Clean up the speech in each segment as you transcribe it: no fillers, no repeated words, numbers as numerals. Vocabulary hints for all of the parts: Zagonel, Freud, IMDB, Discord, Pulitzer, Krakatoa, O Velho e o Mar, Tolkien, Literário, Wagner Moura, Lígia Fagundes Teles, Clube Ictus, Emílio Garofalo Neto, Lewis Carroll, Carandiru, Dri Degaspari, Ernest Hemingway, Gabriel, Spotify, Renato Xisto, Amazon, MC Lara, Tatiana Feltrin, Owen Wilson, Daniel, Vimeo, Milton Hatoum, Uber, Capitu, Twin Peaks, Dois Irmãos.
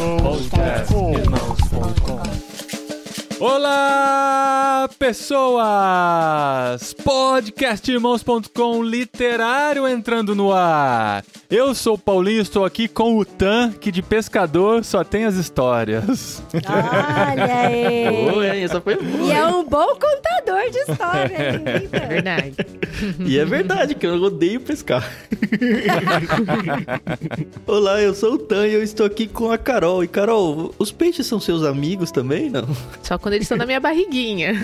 Podcast Irmãos.com. Olá, pessoas! Podcast Irmãos.com literário entrando no ar. Eu sou o Paulinho e estou aqui com o Tan, que de pescador só tem as histórias. Olha aí! Oi, essa foi boa. E é um bom contador de histórias, hein? É verdade. E é verdade que eu odeio pescar. Olá, eu sou o Tan e eu estou aqui com a Carol. E Carol, os peixes são seus amigos também, não? Só quando eles estão na minha barriguinha.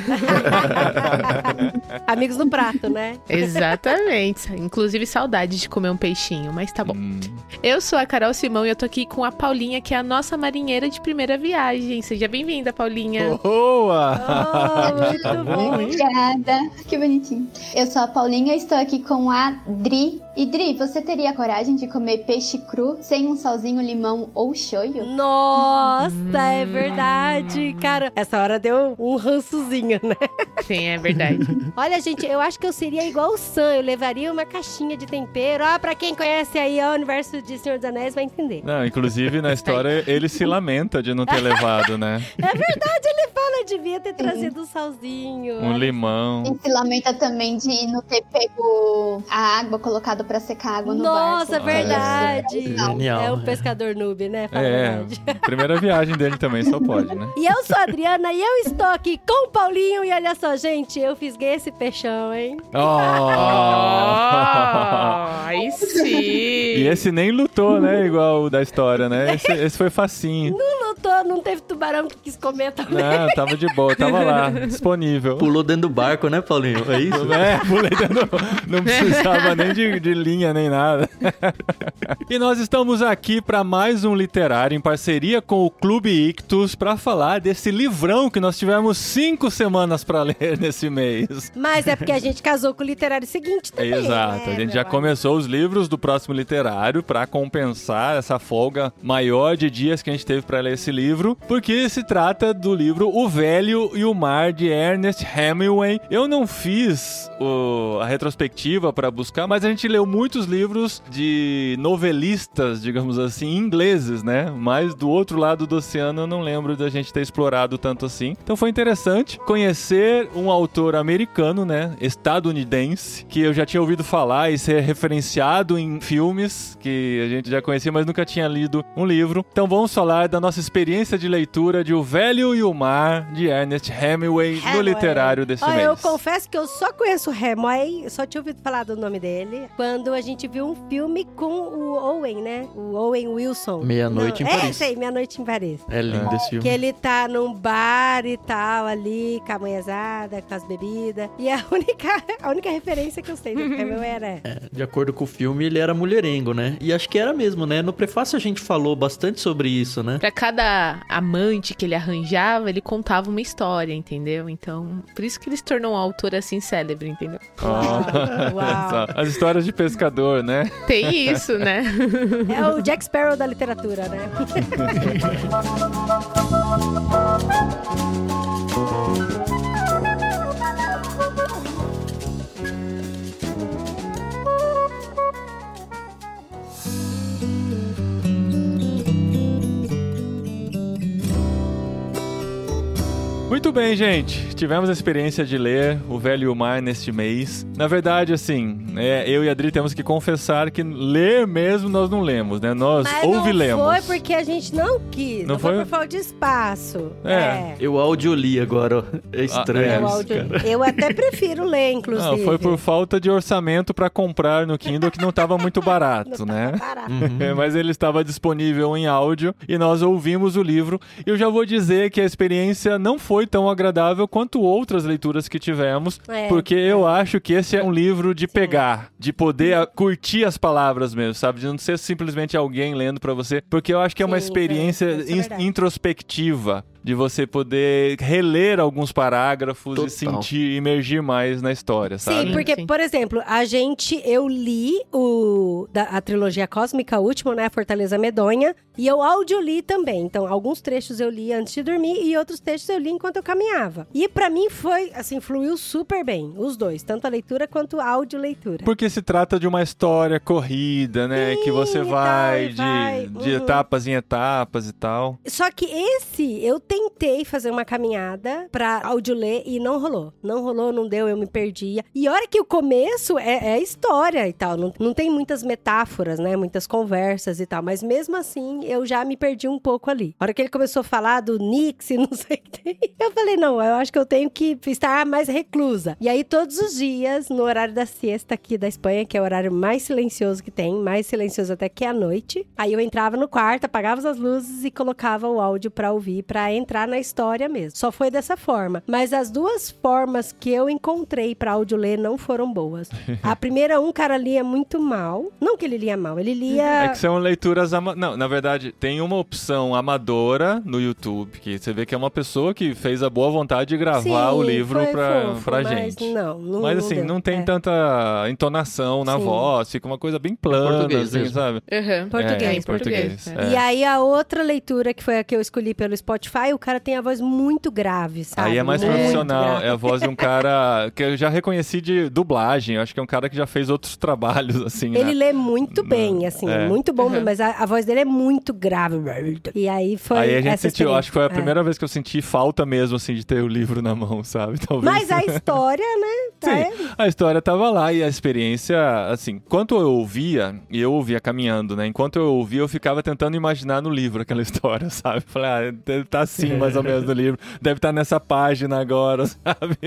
Amigos no prato, né? Exatamente. Inclusive saudade de comer um peixinho, mas tá bom. Eu sou a Carol Simão e eu tô aqui com a Paulinha, que é a nossa marinheira de primeira viagem. Seja bem-vinda, Paulinha. Boa! Oh, muito bom. Obrigada. Que bonitinho. Eu sou a Paulinha e estou aqui com a Dri. E Dri, você teria coragem de comer peixe cru sem um salzinho, limão ou shoyu? Nossa, é verdade. Cara, essa hora deu um rançozinho, né? Sim, é verdade. Olha, gente, eu acho que eu seria igual o Sam. Eu levaria uma caixinha de tempero. Ó, pra quem conhece aí o universo de Senhor dos Anéis vai entender. Não, inclusive, na história, ele se lamenta de não ter levado, né? É verdade, ele fala, devia ter trazido um salzinho. Um limão. Ele se lamenta também de não ter pego a água, colocado pra secar água no barco. Nossa, verdade. Genial. É um pescador noob, né? Fala primeira viagem dele também, só pode, né? E eu sou a Adriana e eu estou aqui com o Paulinho e olha só, gente, eu fisguei esse peixão, hein? Aí sim! E esse nem lutou, né? Igual o da história, né? Esse foi facinho. Não lutou, não teve tubarão que quis comer também. Não, tava de boa, tava lá, disponível. Pulou dentro do barco, né, Paulinho? É isso? É, pulei dentro do... Não precisava nem de linha, nem nada. E nós estamos aqui para mais um literário em parceria com o Clube Ictus para falar desse livrão que nós tivemos 5 semanas para ler nesse mês. Mas é porque a gente casou com o literário seguinte também. Exato, né? A gente já começou os livros do próximo literário para compensar essa folga maior de dias que a gente teve para ler esse livro, porque se trata do livro O Velho e o Mar, de Ernest Hemingway. Eu não fiz a retrospectiva para buscar, mas a gente leu muitos livros de novelistas, digamos assim, ingleses, né? Mas do outro lado do oceano eu não lembro da gente ter explorado tanto assim. Então foi interessante conhecer um autor americano, né? Estadunidense, que eu já tinha ouvido falar e ser referenciado em filmes que a gente já conhecia, mas nunca tinha lido um livro. Então vamos falar da nossa experiência de leitura de O Velho e o Mar, de Ernest Hemingway, no literário desse mês. Eu confesso que eu só conheço o Hemingway, só tinha ouvido falar do nome dele, quando a gente viu um filme com o Owen, né? O Owen Wilson. Meia-Noite em Paris. É, sei, Meia-Noite em Paris. É lindo esse filme. Que ele tá num bar e tal, ali, com a manhãzada, com as bebidas. E a única referência que eu sei do Hemingway era... de acordo com o filme, ele era mulherengo, né? E acho que era mesmo, né? No prefácio a gente falou bastante sobre isso, né? Pra cada amante que ele arranjava, ele contava uma história, entendeu? Então, por isso que ele se tornou um autor assim célebre, entendeu? Uau. As histórias de pescador, né? Tem isso, né? É o Jack Sparrow da literatura, né? Muito bem, gente. Tivemos a experiência de ler O Velho e o Mar neste mês. Na verdade, assim, eu e a Dri temos que confessar que ler mesmo nós não lemos, né? Nós ouvilemos. Não foi porque a gente não quis. Não foi por falta de espaço. É. Eu audioli agora. É estranho isso, cara. Eu até prefiro ler, inclusive. Não, foi por falta de orçamento para comprar no Kindle, que não estava muito barato, né? Barato. Mas ele estava disponível em áudio e nós ouvimos o livro. Eu já vou dizer que a experiência não foi tão agradável quanto outras leituras que tivemos, porque eu acho que esse é um livro de pegar, de poder curtir as palavras mesmo, sabe? De não ser simplesmente alguém lendo pra você, porque eu acho que é uma experiência introspectiva. de você poder reler alguns parágrafos Total. E sentir, imergir mais na história, sabe? Sim, porque, por exemplo, eu li a trilogia Cósmica Última, né, a Fortaleza Medonha, e eu audioli também. Então, alguns trechos eu li antes de dormir e outros trechos eu li enquanto eu caminhava. E pra mim foi, assim, fluiu super bem, os dois, tanto a leitura quanto a audioleitura. Porque se trata de uma história corrida, né, sim, que você vai de etapas em etapas e tal. Só que eu tentei fazer uma caminhada pra audioler e não rolou. Não rolou, não deu, eu me perdia. E a hora que o começo é história e tal, não tem muitas metáforas, né, muitas conversas e tal, mas mesmo assim eu já me perdi um pouco ali. A hora que ele começou a falar do Nix e não sei o que, eu falei, não, eu acho que eu tenho que estar mais reclusa. E aí todos os dias, no horário da siesta aqui da Espanha, que é o horário mais silencioso que tem, mais silencioso até que é a noite, aí eu entrava no quarto, apagava as luzes e colocava o áudio pra ouvir, pra entrar na história mesmo. Só foi dessa forma. Mas as duas formas que eu encontrei pra audioler não foram boas. A primeira, um cara lia muito mal. Não que ele lia mal, ele lia... É que são leituras... Não, na verdade, tem uma opção amadora no YouTube, que você vê que é uma pessoa que fez a boa vontade de gravar o livro pra gente. Mas assim, não tem tanta entonação na voz, fica uma coisa bem plana, português, assim, sabe? Uhum. Português. É. E aí a outra leitura, que foi a que eu escolhi pelo Spotify, o cara tem a voz muito grave, sabe? Aí é mais profissional, é a voz de um cara que eu já reconheci de dublagem, eu acho que é um cara que já fez outros trabalhos, assim, né? Ele lê muito bem, assim, muito bom, mas a voz dele é muito grave. E aí foi aí a gente sentiu, acho que foi a primeira vez que eu senti falta mesmo, assim, de ter o livro na mão, sabe? Talvez. Mas a história, né? Sim, a história tava lá e a experiência, assim, enquanto eu ouvia, e eu ouvia caminhando, né? Enquanto eu ouvia, eu ficava tentando imaginar no livro aquela história, sabe? Falei, deve tá assim, mais ou menos, no livro. Deve estar nessa página agora, sabe?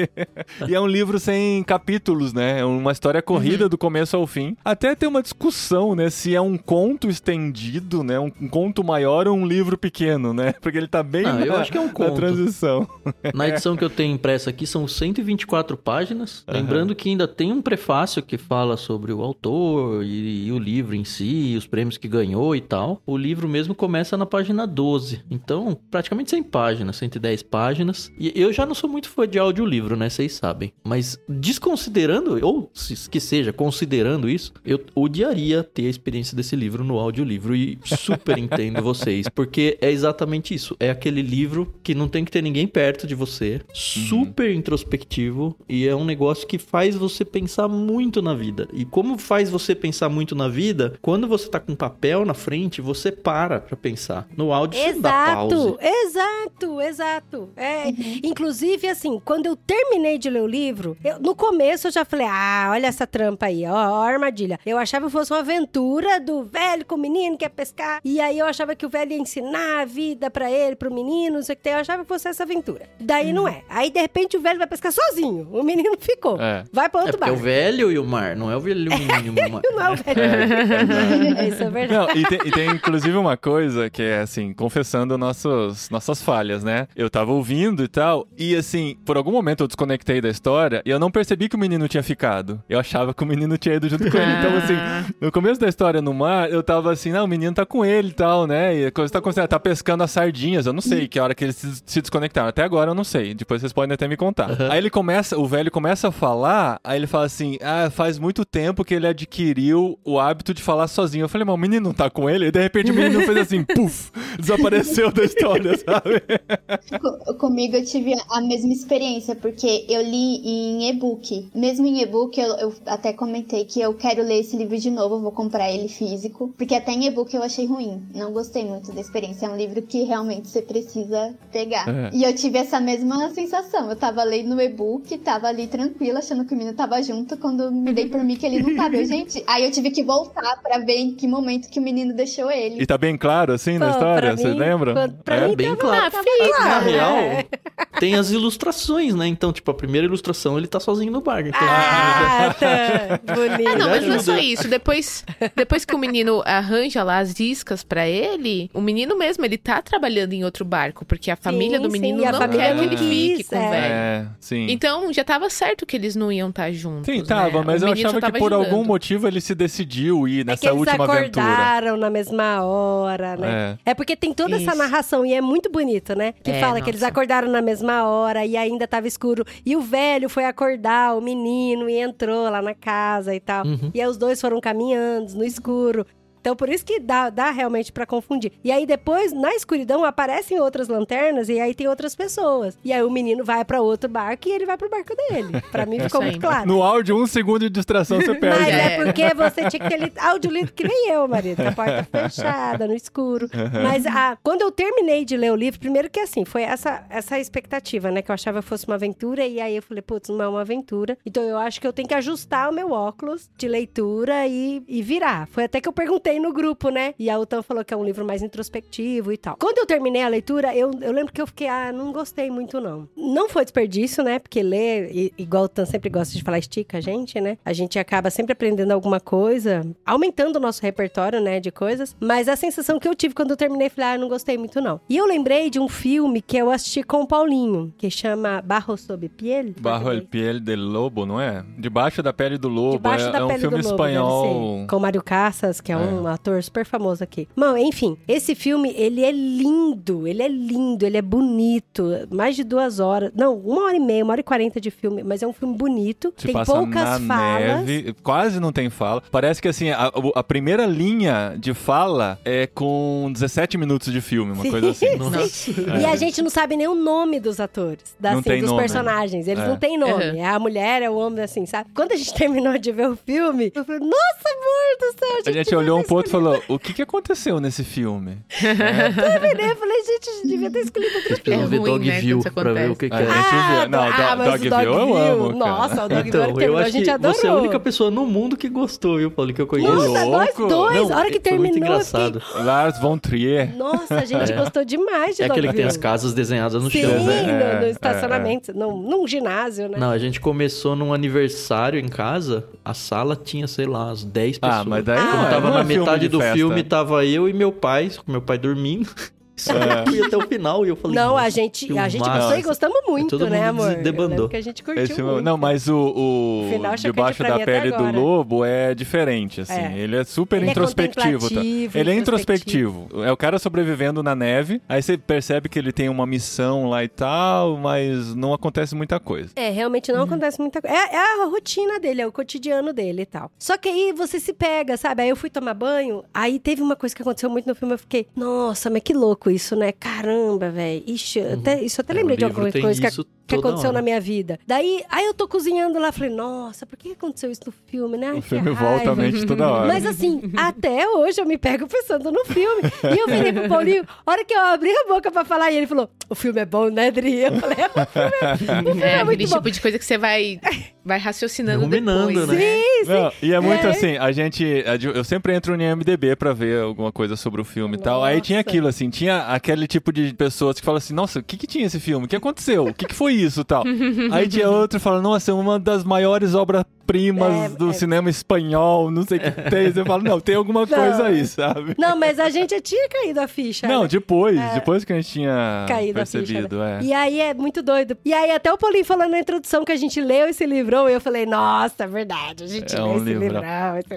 E é um livro sem capítulos, né? É uma história corrida do começo ao fim. Até tem uma discussão, né? Se é um conto estendido, né? Um conto maior ou um livro pequeno, né? Porque ele tá bem eu acho que é um conto. Na transição. Na edição que eu tenho impressa aqui, são 124 páginas. Lembrando que ainda tem um prefácio que fala sobre o autor e o livro em si, os prêmios que ganhou e tal. O livro mesmo começa na página 12. Então, praticamente 100 páginas, 110 páginas. E eu já não sou muito fã de audiolivro, né? Vocês sabem. Mas desconsiderando, ou que seja, considerando isso, eu odiaria ter a experiência desse livro no audiolivro. E super entendo vocês, porque é exatamente isso. É aquele livro que não tem que ter ninguém perto de você, super introspectivo, e é um negócio que faz você pensar muito na vida. E como faz você pensar muito na vida? Quando você tá com papel na frente, você pra pensar. No áudio você dá pausa. Exato. É, inclusive, assim, quando eu terminei de ler o livro, no começo eu já falei, olha essa trampa aí, ó, a armadilha. Eu achava que fosse uma aventura do velho com o menino que ia pescar, e aí eu achava que o velho ia ensinar a vida pra ele, pro menino, não sei o que tem, eu achava que fosse essa aventura. Daí não é. Aí, de repente, o velho vai pescar sozinho, o menino ficou. É. Vai pra outro barco. É o velho e o mar, não é o velho e o menino e o mar. Não é o velho é isso, é verdade. Não, e tem, inclusive, uma coisa que é, assim, confessando nossas falhas, né? Eu tava ouvindo e tal, e assim, por algum momento eu desconectei da história e eu não percebi que o menino tinha ficado. Eu achava que o menino tinha ido junto com ele. Então, assim, no começo da história no mar, eu tava assim, o menino tá com ele e tal, né? E a coisa tá pescando as sardinhas, eu não sei que hora que eles se desconectaram. Até agora eu não sei, depois vocês podem até me contar. Aí ele começa, o velho começa a falar, aí ele fala assim, faz muito tempo que ele adquiriu o hábito de falar sozinho. Eu falei, mas o menino não tá com ele? E de repente o menino fez assim, puf, desapareceu da história, sabe? Comigo eu tive a mesma experiência, porque eu li em e-book. Mesmo em e-book, eu até comentei que eu quero ler esse livro de novo, eu vou comprar ele físico, porque até em e-book eu achei ruim, não gostei muito da experiência, é um livro que realmente você precisa pegar. E eu tive essa mesma sensação, eu tava lendo no e-book, tava ali tranquila, achando que o menino tava junto, quando me dei por mim que ele não tava, gente, aí eu tive que voltar pra ver em que momento que o menino deixou ele. E tá bem claro, assim, na história? Vocês lembram? Pra mim, bem claro. Na real, tem as ilustrações, né? Então, tipo, a primeira ilustração ele tá sozinho no bar. Então... Ah, tá. Bonito. É, não, mas não é só isso. Depois que o menino arranja lá as iscas pra ele, o menino mesmo, ele tá trabalhando em outro barco, porque a família do menino não quer que ele fique com o velho. É, sim. Então, já tava certo que eles não iam estar juntos, sim, tava, né? Mas eu achava que por algum motivo ele se decidiu ir nessa última aventura. Eles acordaram na mesma hora, né? É porque tem toda essa narração e é muito bonito, né? Que fala que eles acordaram na mesma hora e ainda tava escuro. E o velho foi acordar o menino e entrou lá na casa e tal. Uhum. E aí os dois foram caminhando no escuro. Então, por isso que dá realmente pra confundir. E aí, depois, na escuridão, aparecem outras lanternas e aí tem outras pessoas. E aí, o menino vai pra outro barco e ele vai pro barco dele. Pra mim, ficou muito claro. No áudio, 1 segundo de distração, você perde. Mas é porque você tinha que ter áudio lido que nem eu, marido. A porta fechada, no escuro. Uhum. Mas quando eu terminei de ler o livro, primeiro que assim, foi essa expectativa, né? Que eu achava que fosse uma aventura. E aí, eu falei, putz, não é uma aventura. Então, eu acho que eu tenho que ajustar o meu óculos de leitura e virar. Foi até que eu perguntei no grupo, né? E a Utan falou que é um livro mais introspectivo e tal. Quando eu terminei a leitura, eu lembro que eu fiquei, não gostei muito, não. Não foi desperdício, né? Porque ler, igual a Utan sempre gosta de falar, estica a gente, né? A gente acaba sempre aprendendo alguma coisa, aumentando o nosso repertório, né? De coisas. Mas a sensação que eu tive quando eu terminei, falei, não gostei muito, não. E eu lembrei de um filme que eu assisti com o Paulinho, que chama Barro sobre Piel. Barro el Piel de Lobo, não é? Debaixo da Pele do Lobo. Debaixo da Pele um filme do Lobo, espanhol. Com o Mário Casas, que é um ator super famoso aqui. Bom, enfim, esse filme, ele é lindo, ele é bonito. Mais de 2 horas. Não, 1h30, 1h40 de filme. Mas é um filme bonito. Se tem poucas falas. Neve, quase não tem fala. Parece que, assim, a primeira linha de fala é com 17 minutos de filme, uma coisa assim. E a gente não sabe nem o nome dos atores, dos personagens. Eles não têm nome. É a mulher, é o homem, assim, sabe? Quando a gente terminou de ver o filme, eu falei, nossa, amor do céu! A gente olhou um ponto e falou, o que aconteceu nesse filme? Eu falei, gente, a gente devia ter escolhido outro filme. Vocês precisam ver Dogville pra ver o que é. Dogville eu amo, nossa, o Dogville a gente adorou. Você é a única pessoa no mundo que gostou, viu, Paulo, que eu conheço. Nossa, nós dois, a hora que terminou. Muito engraçado. Lars Von Trier. Nossa, a gente gostou demais de Dogville. É aquele que tem as casas desenhadas no chão, né? No estacionamento, num ginásio, né? Não, a gente começou num aniversário em casa, a sala tinha, sei lá, as 10 pessoas. Ah, mas daí... Tava na metade do filme, tava eu e meu pai dormindo. E até o final, e eu falei... Não, a gente gostou e gostamos muito, né, amor? Debandou. Que a gente curtiu muito. Não, mas o Debaixo da Pele do Lobo é diferente, assim. Ele é super introspectivo. Ele é introspectivo. É o cara sobrevivendo na neve, aí você percebe que ele tem uma missão lá e tal, mas não acontece muita coisa. É, realmente não acontece muita coisa. É a rotina dele, é o cotidiano dele e tal. Só que aí você se pega, sabe? Aí eu fui tomar banho, aí teve uma coisa que aconteceu muito no filme, eu fiquei, nossa, mas que louco isso, né? Caramba, velho. Ixi, isso até lembrei de alguma coisa que aconteceu na minha vida. Daí, aí eu tô cozinhando lá, falei, nossa, por que aconteceu isso no filme, né? O filme volta a mente toda hora. Mas assim, até hoje eu me pego pensando no filme. E eu virei pro Paulinho, a hora que eu abri a boca pra falar, e ele falou, o filme é bom, né, Dri? Eu falei, o filme é muito bom. É tipo de coisa que você vai raciocinando depois. Né? Sim, sim. Não, e é muito assim, eu sempre entro no IMDB pra ver alguma coisa sobre o filme e tal. Aí tinha aquilo, assim, tinha aquele tipo de pessoas que falam assim, nossa, o que tinha esse filme? O que aconteceu? O que foi isso e tal? Aí tinha outro falando, nossa, é uma das maiores obras-primas do cinema espanhol, não sei o que tem. Eu falo, não, tem alguma coisa aí, sabe? Não, mas a gente tinha caído a ficha. Não, depois que a gente tinha caído percebido. A ficha, né? E aí é muito doido. E aí até o Paulinho falando na introdução que a gente leu esse livrão, eu falei, nossa, é verdade, a gente leu esse livrão.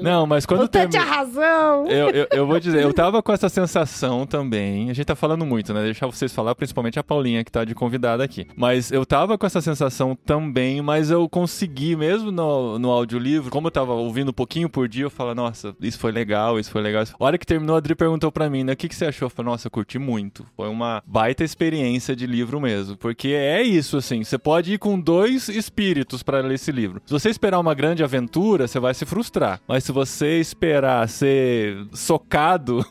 Não, mas quando tem... Tante a razão! Eu vou dizer, eu tava com essa sensação também, a gente tá falando muito, né? Deixar vocês falar, principalmente a Paulinha, que tá de convidada aqui. Mas eu tava com essa sensação também, mas eu consegui, mesmo no audiolivro, como eu tava ouvindo um pouquinho por dia, eu falava, nossa, isso foi legal. A hora que terminou, a Dri perguntou pra mim, né? O que você achou? Eu falei, nossa, eu curti muito. Foi uma baita experiência de livro mesmo. Porque é isso, assim, você pode ir com 2 espíritos pra ler esse livro. Se você esperar uma grande aventura, você vai se frustrar. Mas se você esperar ser socado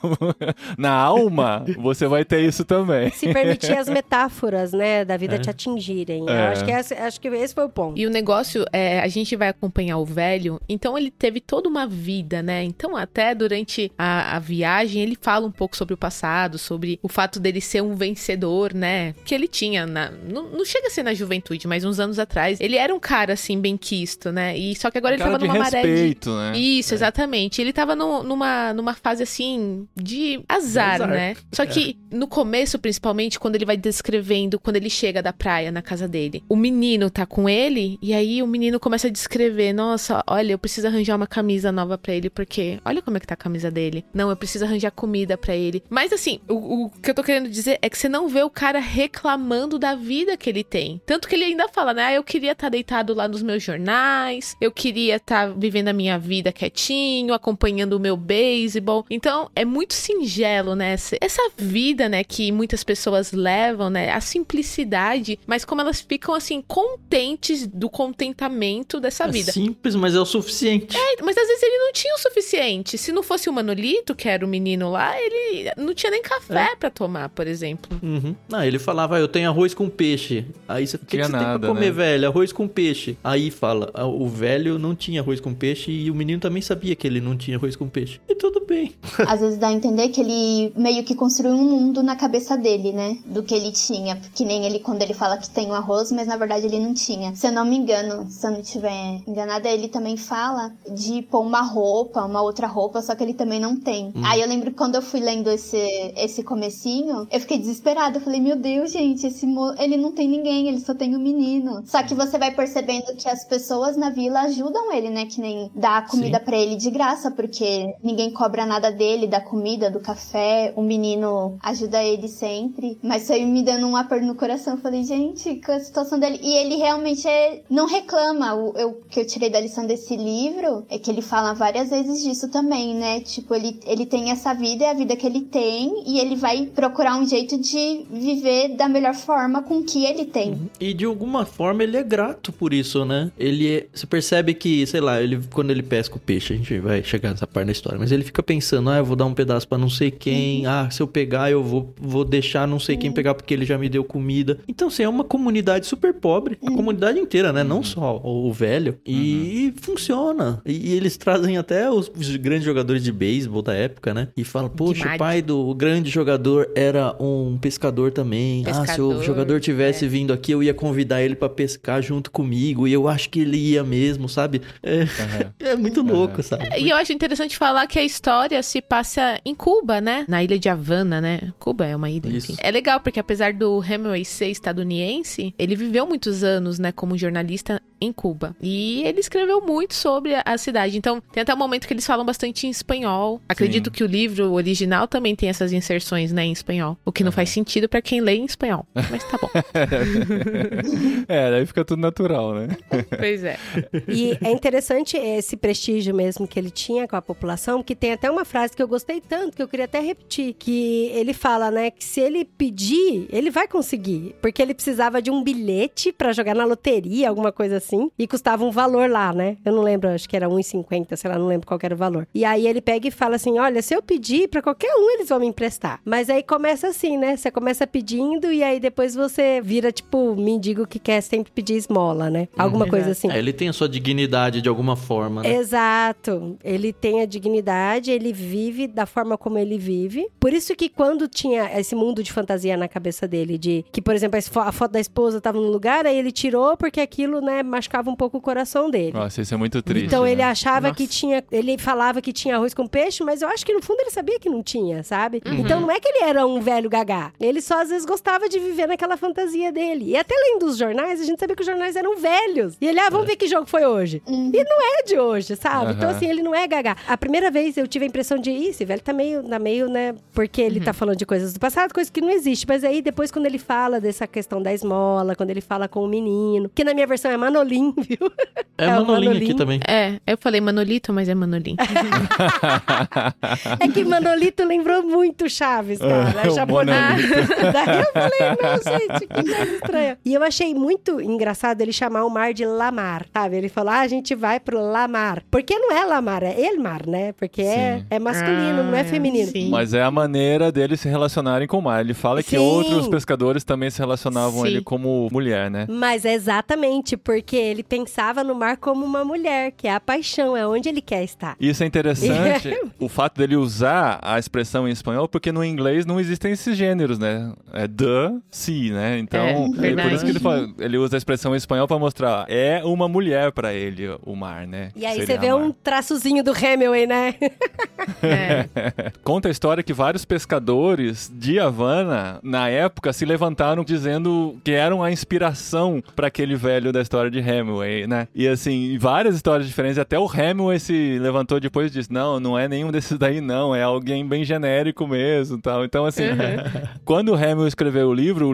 na alma, você vai ter isso também. Se permitir as metáforas, né, da vida te atingir. irem. É. Acho que esse foi o ponto. E o negócio, a gente vai acompanhar o velho, então ele teve toda uma vida, né? Então até durante a viagem ele fala um pouco sobre o passado, sobre o fato dele ser um vencedor, né? Que ele tinha, não chega a ser na juventude, mas uns anos atrás, ele era um cara assim, bem quisto, né? E só que agora ele tava numa maré de... respeito, né? Isso, exatamente. Ele tava numa fase assim, de azar, né? Só que no começo, principalmente, quando ele vai descrevendo, quando ele chega da praia na casa dele, o menino tá com ele, e aí o menino começa a descrever, nossa, olha, eu preciso arranjar uma camisa nova pra ele, porque olha como é que tá a camisa dele. Não, eu preciso arranjar comida pra ele. Mas assim, o que eu tô querendo dizer é que você não vê o cara reclamando da vida que ele tem. Tanto que ele ainda fala, né? Ah, eu queria estar deitado lá nos meus jornais, eu queria estar vivendo a minha vida quietinho, acompanhando o meu beisebol. Então, é muito singelo, né? Essa vida, né, que muitas pessoas levam, né? A simplicidade, mas como elas ficam, assim, contentes do contentamento dessa vida. Simples, mas é o suficiente. É, mas às vezes ele não tinha o suficiente. Se não fosse o Manolito, que era o menino lá, ele não tinha nem café pra tomar, por exemplo. Uhum. Ah, ele falava, eu tenho arroz com peixe. Aí você, o que você tem pra comer, né, velho? Arroz com peixe. Aí fala, o velho não tinha arroz com peixe e o menino também sabia que ele não tinha arroz com peixe. E tudo bem. Às vezes dá a entender que ele meio que construiu um mundo na cabeça dele, né? Do que ele tinha. Que nem ele, quando ele fala que tem o arroz, mas na verdade ele não tinha. Se eu não me engano, se eu não estiver enganada, ele também fala de pôr uma roupa, uma outra roupa, só que ele também não tem. Aí eu lembro que quando eu fui lendo esse comecinho, eu fiquei desesperada. Eu falei, meu Deus, gente, ele não tem ninguém, ele só tem um menino. Só que você vai percebendo que as pessoas na vila ajudam ele, né? Que nem dá comida pra ele de graça, porque ninguém cobra nada dele, da comida, do café, o menino ajuda ele sempre. Mas isso aí me dando um aperto no coração, eu falei, gente, que a situação dele... E ele realmente não reclama. O que eu tirei da lição desse livro é que ele fala várias vezes disso também, né? Tipo, ele tem essa vida, é a vida que ele tem, e ele vai procurar um jeito de viver da melhor forma com o que ele tem. E de alguma forma ele é grato por isso, né? Você percebe que, sei lá, quando ele pesca o peixe, a gente vai chegar nessa parte da história, mas ele fica pensando, eu vou dar um pedaço pra não sei quem, se eu pegar eu vou deixar não sei quem pegar porque ele já me deu comida. Então, assim, é uma comunidade super pobre, a comunidade inteira, né? Não só o velho, e funciona. E eles trazem até os grandes jogadores de beisebol da época, né? E falam, poxa, o pai do grande jogador era um pescador também. Se o jogador tivesse vindo aqui, eu ia convidar ele pra pescar junto comigo, e eu acho que ele ia mesmo, sabe? É muito louco, sabe? E eu acho interessante falar que a história se passa em Cuba, né? Na ilha de Havana, né? Cuba é uma ilha, enfim. É legal, porque apesar do Hemingway ser estadunidense, ele viveu muitos anos, né, como jornalista em Cuba. E ele escreveu muito sobre a cidade. Então, tem até um momento que eles falam bastante em espanhol. Acredito que o livro original também tem essas inserções, né, em espanhol. O que não faz sentido pra quem lê em espanhol. Mas tá bom. Daí fica tudo natural, né? Pois é. E é interessante esse prestígio mesmo que ele tinha com a população, que tem até uma frase que eu gostei tanto, que eu queria até repetir, que ele fala, né, que se ele pedir, ele vai conseguir. Porque ele precisava de um bilhete pra jogar na loteria, alguma coisa assim. E custava um valor lá, né? Eu não lembro, acho que era 1,50, sei lá, não lembro qual que era o valor. E aí ele pega e fala assim, olha, se eu pedir pra qualquer um, eles vão me emprestar. Mas aí começa assim, né? Você começa pedindo e aí depois você vira, tipo, mendigo que quer sempre pedir esmola, né? Alguma coisa assim. Ele tem a sua dignidade de alguma forma, né? Exato. Ele tem a dignidade, ele vive da forma como ele vive. Por isso que quando tinha esse mundo de fantasia na cabeça dele, de que, por exemplo, a foto da esposa tava num lugar, aí ele tirou porque aquilo, né, machucava um pouco o coração dele. Nossa, isso é muito triste. Então, ele achava que tinha... Ele falava que tinha arroz com peixe, mas eu acho que no fundo ele sabia que não tinha, sabe? Então, não é que ele era um velho gagá. Ele só, às vezes, gostava de viver naquela fantasia dele. E até lendo os jornais, a gente sabia que os jornais eram velhos. E ele, vamos ver que jogo foi hoje. E não é de hoje, sabe? Então, assim, ele não é gagá. A primeira vez eu tive a impressão de, esse velho tá meio, né? Porque ele tá falando de coisas do passado, coisas que não existem. Mas aí, depois, quando ele fala dessa questão da esmola, quando ele fala com o menino, que na minha versão é Manoel, Manolim, viu? É Manolim aqui também. Eu falei Manolito, mas é Manolim. É que Manolito lembrou muito Chaves, cara. Japonês. Daí eu falei, não, gente, que coisa estranha. E eu achei muito engraçado ele chamar o mar de Lamar, sabe? Ele falou, a gente vai pro Lamar. Porque não é Lamar, é Elmar, né? Porque é masculino, não é feminino. Sim. Mas é a maneira deles se relacionarem com o mar. Ele fala que outros pescadores também se relacionavam ele como mulher, né? Mas exatamente, porque ele pensava no mar como uma mulher, que é a paixão, é onde ele quer estar. Isso é interessante, o fato dele usar a expressão em espanhol, porque no inglês não existem esses gêneros, né? É the, si, né? Então, por isso que ele fala, ele usa a expressão em espanhol pra mostrar, é uma mulher pra ele, o mar, né? E aí você vê um traçozinho do Hemingway, né? Conta a história que vários pescadores de Havana, na época, se levantaram dizendo que eram a inspiração pra aquele velho da história de Hemingway, né? E assim, várias histórias diferentes, até o Hemingway se levantou depois e disse, não é nenhum desses daí não, é alguém bem genérico mesmo, tal. Então assim, quando o Hemingway escreveu o livro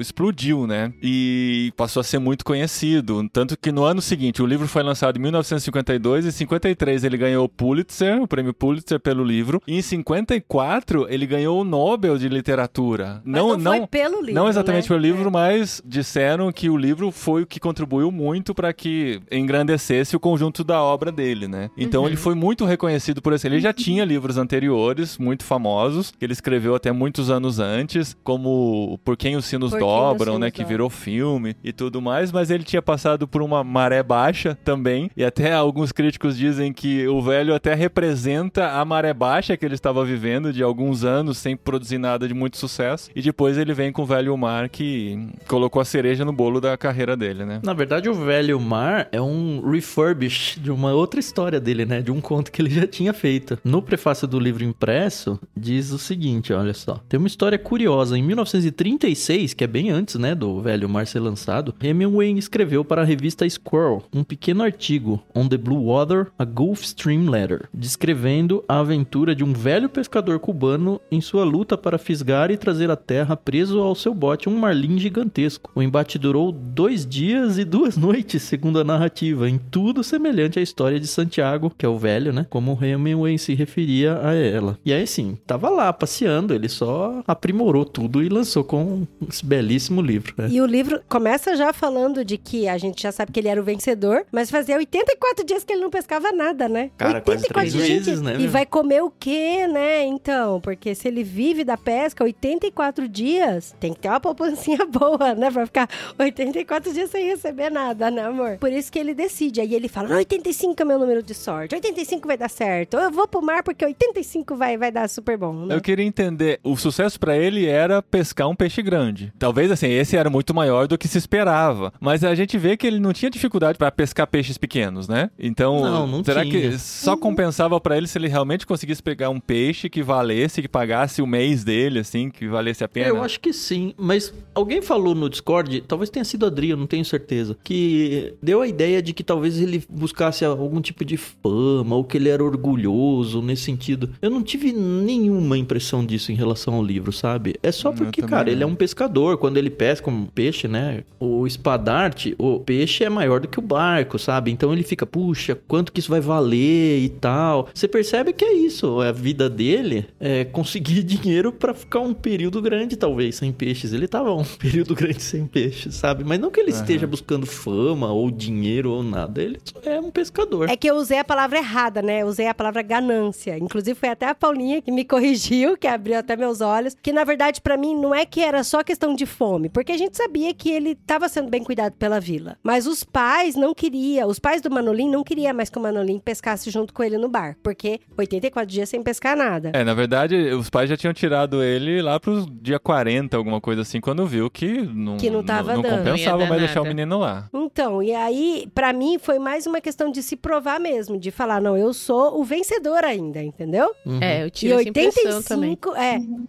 explodiu, né? E passou a ser muito conhecido, tanto que no ano seguinte, o livro foi lançado em 1952 e em 1953 ele ganhou o Pulitzer, o prêmio Pulitzer pelo livro, e em 1954 ele ganhou o Nobel de Literatura. Mas não foi pelo livro, não exatamente, né? Pelo livro, mas disseram que o livro foi o que contribuiu muito para que engrandecesse o conjunto da obra dele, né? Então ele foi muito reconhecido por isso. Ele já tinha livros anteriores, muito famosos, que ele escreveu até muitos anos antes, como Por Quem os Sinos Dobram, né? Que virou filme e tudo mais, mas ele tinha passado por uma maré baixa também, e até alguns críticos dizem que o velho até representa a maré baixa que ele estava vivendo de alguns anos, sem produzir nada de muito sucesso, e depois ele vem com o Velho e o Mar, que colocou a cereja no bolo da carreira dele, né? Na verdade, o Velho e o Mar é um refurbish de uma outra história dele, né? De um conto que ele já tinha feito. No prefácio do livro impresso, diz o seguinte, olha só. Tem uma história curiosa. Em 1936, que é bem antes, né, do Velho e o Mar ser lançado, Hemingway escreveu para a revista Squirrel um pequeno artigo, On the Blue Water, a Gulf Stream Letter, descrevendo a aventura de um velho pescador cubano em sua luta para fisgar e trazer à terra preso ao seu bote um marlim gigantesco. O embate durou 2 dias e 2 noites, segundo a narrativa, em tudo semelhante à história de Santiago, que é o velho, né, como Hemingway se referia a ela. E aí sim, tava lá passeando, ele só aprimorou tudo e lançou com esse belíssimo livro, né? E o livro começa já falando de que a gente já sabe que ele era o vencedor, mas fazia 84 dias que ele não pescava nada, né? Cara, 84 dias, né? E vai comer o quê, né? Então, porque se ele vive da pesca 84 dias, tem que ter uma poupancinha boa, né? Pra ficar 84 dias sem receber nada, né, amor? Por isso que ele decide. Aí ele fala, 85 é meu número de sorte, 85 vai dar certo. Eu vou pro mar porque 85 vai dar super bom, né? Eu queria entender, o sucesso pra ele era pescar um peixe grande. Talvez, assim, esse era muito maior do que se esperava. Mas a gente vê que ele não tinha dificuldade pra pescar peixes pequenos, né? Então, não será que só compensava pra ele se ele realmente conseguisse pegar um peixe que valesse, que pagasse o mês dele, assim, que valesse a pena? Eu acho que sim, mas alguém falou no Discord, talvez tenha sido a Dri, eu não tenho certeza, que deu a ideia de que talvez ele buscasse algum tipo de fama, ou que ele era orgulhoso nesse sentido. Eu não tive nenhuma impressão disso em relação ao livro, sabe? É só porque, cara, ele é um pescador, quando ele pesca um peixe, né, o espadarte, o peixe é maior do que o barco, sabe? Então ele fica, puxa, quanto que isso vai valer e tal. Você percebe que é isso, a vida dele é conseguir dinheiro pra ficar um período grande, talvez, sem peixes. Ele tava um período grande sem peixes, sabe? Mas não que ele esteja buscando fama ou dinheiro ou nada, ele é um pescador. É que eu usei a palavra errada, né? Eu usei a palavra ganância. Inclusive foi até a Paulinha que me corrigiu, que abriu até meus olhos, que na verdade pra mim não é que era só questão de fome, porque a gente sabia que ele tava sendo bem cuidado pela vila, mas os pais não queriam, os pais do Manolim não queriam mais que o Manolim pescasse junto com ele no barco, porque 84 dias sem pescar nada. É, na verdade, os pais já tinham tirado ele lá pro dia 40, alguma coisa assim, quando viu que não compensava mais deixar o menino lá. Então, e aí, pra mim, foi mais uma questão de se provar mesmo, de falar, não, eu sou o vencedor ainda, entendeu? É, eu tive essa impressão também.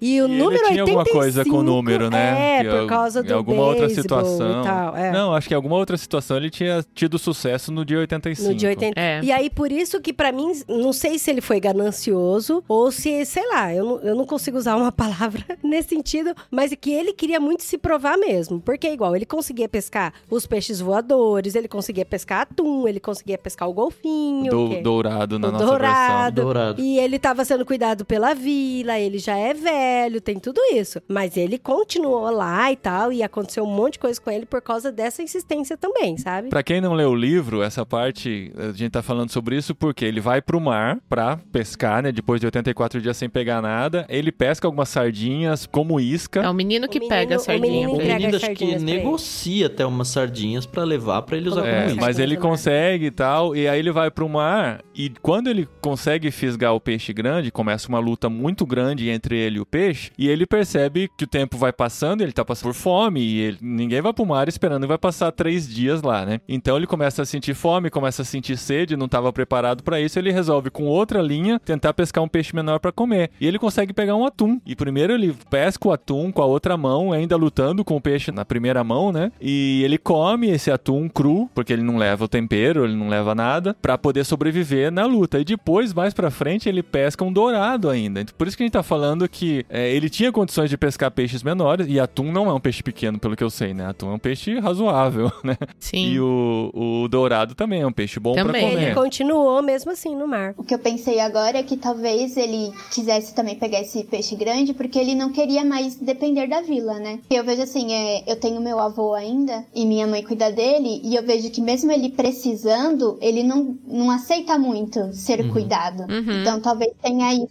E o número 85... tinha alguma coisa com o número, né? Por causa do alguma outra situação e tal. É. Não, acho que em alguma outra situação ele tinha tido sucesso no dia 85. No dia 85. É. E aí, por isso que pra mim, não sei se ele foi ganancioso ou se, sei lá, eu não consigo usar uma palavra nesse sentido, mas é que ele queria muito se provar mesmo. Porque é igual, ele conseguia pescar os peixes voadores, ele conseguia pescar atum, ele conseguia pescar o golfinho. Dourado na nossa versão. Dourado. E ele tava sendo cuidado pela vila, ele já é velho, tem tudo isso. Mas ele continuou lá e tal, e aconteceu um monte de coisa com ele por causa dessa insistência também, sabe? Pra quem não leu o livro, essa parte, a gente tá falando sobre isso porque ele vai pro mar pra pescar, né? Depois de 84 dias sem pegar nada, ele pesca algumas sardinhas como isca. É o menino que pega a sardinha. O menino, querido, acho que negocia até umas sardinhas pra levar pra ele usar como isca. Mas ele consegue e tal, e aí ele vai pro mar, e quando ele consegue fisgar o peixe grande, começa uma luta muito grande entre ele e o peixe, e ele percebe que o tempo vai passando, ele tá passando por fome, e ele, ninguém vai pro mar esperando, vai passar 3 dias lá, né? Então ele começa a sentir fome, começa a sentir sede, não tava preparado pra isso, ele resolve com outra linha tentar pescar um peixe menor pra comer. E ele consegue pegar um atum. E primeiro ele pesca o atum com a outra mão, ainda lutando com o peixe na primeira mão, né? E ele come esse atum cru, porque ele não leva o tempero, ele não leva nada, pra poder sobreviver na luta. E depois, mais pra frente, ele pesca um dourado ainda. Por isso que a gente tá falando que ele tinha condições de pescar peixes menores, e atum não é um peixe pequeno, pelo que eu sei, né? Atum é um peixe razoável, né? Sim. E o dourado também é um peixe bom também pra comer. Ele continuou mesmo assim no mar. O que eu pensei agora é que talvez ele quisesse também pegar esse peixe grande, porque ele não queria mais depender da vila, né? Eu vejo assim, eu tenho meu avô ainda, e minha mãe cuida dele, e eu vejo que mesmo ele precisando, ele não aceita muito ser cuidado. Uhum. Então talvez tenha isso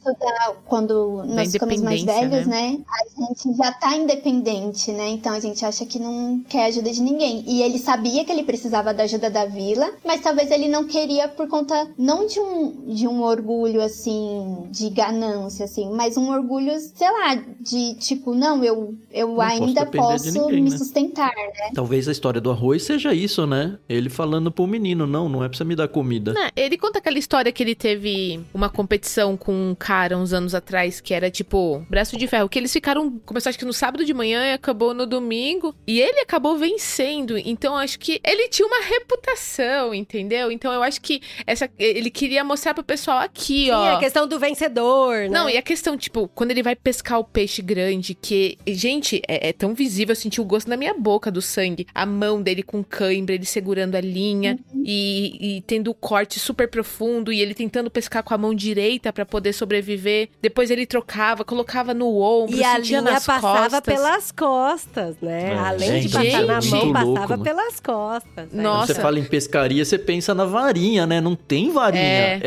quando nós ficamos mais velhos, né? A gente já tá independente, né? Então a gente acha que não quer ajuda de ninguém. E ele sabia que ele precisava da ajuda da vila, mas talvez ele não queria por conta, não de um orgulho, assim, de ganância, assim, mas um orgulho, sei lá, de tipo, não, eu ainda posso ninguém, me sustentar, né? Talvez a história do arroz seja isso, né? Ele falando pro menino, não é pra você me dar comida. Não, ele conta aquela história que ele teve uma competição com um cara uns anos atrás, que era tipo, braço de ferro, que eles ficaram, começou acho que no sábado de manhã e acabou no domingo, e ele acabou vencendo, então acho que ele tinha uma reputação, entendeu? Então eu acho que ele queria mostrar pro pessoal aqui, sim, ó. Sim, a questão do vencedor, né? Não, e a questão, tipo, quando ele vai pescar o peixe grande, que, gente, é tão visível, eu senti o gosto na minha boca do sangue. A mão dele com cãibra, ele segurando a linha e tendo o corte super profundo e ele tentando pescar com a mão direita pra poder sobreviver. Depois ele trocava, colocava no ombro, e a linha passava pelas costas, né? Além de passar na mão, passava pelas costas. Né? Nossa. Quando você fala em pescaria, você pensa na varinha, né? Não tem varinha.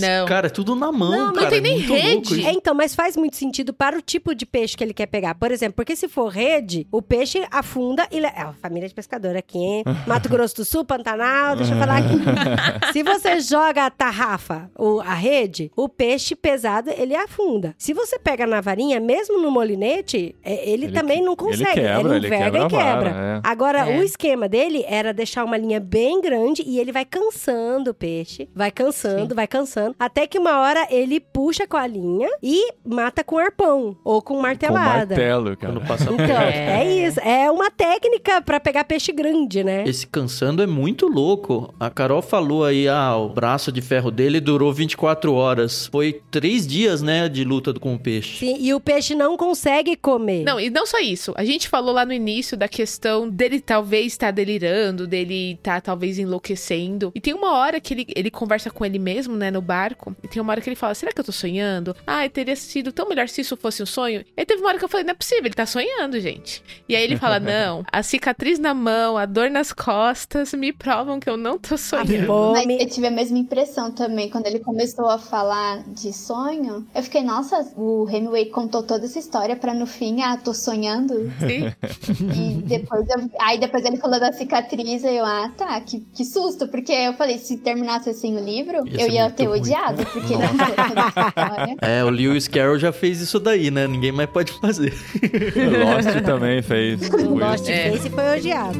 Não. Cara, é tudo na mão, não, cara. Não tem nem rede. Então, mas faz muito sentido para o tipo de peixe que ele quer pegar. Por exemplo, porque se for rede, o peixe afunda e... família de pescador aqui, hein? Mato Grosso do Sul, Pantanal, deixa eu falar aqui. Se você joga a tarrafa ou a rede, o peixe pesado, ele afunda. Se você pega na varinha, mesmo no molinete, ele também não consegue. Ele quebra. Agora, o esquema dele era deixar uma linha bem grande e ele vai cansando o peixe. Vai cansando. Até que uma hora ele puxa com a linha e mata com arpão ou com martelada. Com martelo, cara. Então, é isso. É uma técnica pra pegar peixe grande, né? Esse cansando é muito louco. A Carol falou aí, o braço de ferro dele durou 24 horas. Foi 3 dias, né, de luta com o peixe. Sim, e o peixe não consegue comer. Não, e não só isso. A gente falou lá no início da questão dele talvez estar delirando, dele estar talvez enlouquecendo. E tem uma hora que ele conversa com ele mesmo, né, no barco, e tem uma hora que ele fala, será que eu tô sonhando? Teria sido tão melhor se isso fosse um sonho. E teve uma hora que eu falei, não é possível, ele tá sonhando, gente. E aí ele fala, não, a cicatriz na mão, a dor nas costas me provam que eu não tô sonhando. Mas eu tive a mesma impressão também, quando ele começou a falar de sonho, eu fiquei, nossa, o Hemingway contou toda essa história pra no fim, tô sonhando. Sim. E depois, depois ele falou da cicatriz, e eu, que susto, porque eu falei, se terminasse assim o livro, eu ia ter odiado, porque não foi toda essa história. O Lewis Carroll já fez isso daí, né? Ninguém mais pode fazer. Lost também fez. Lost fez e foi odiado.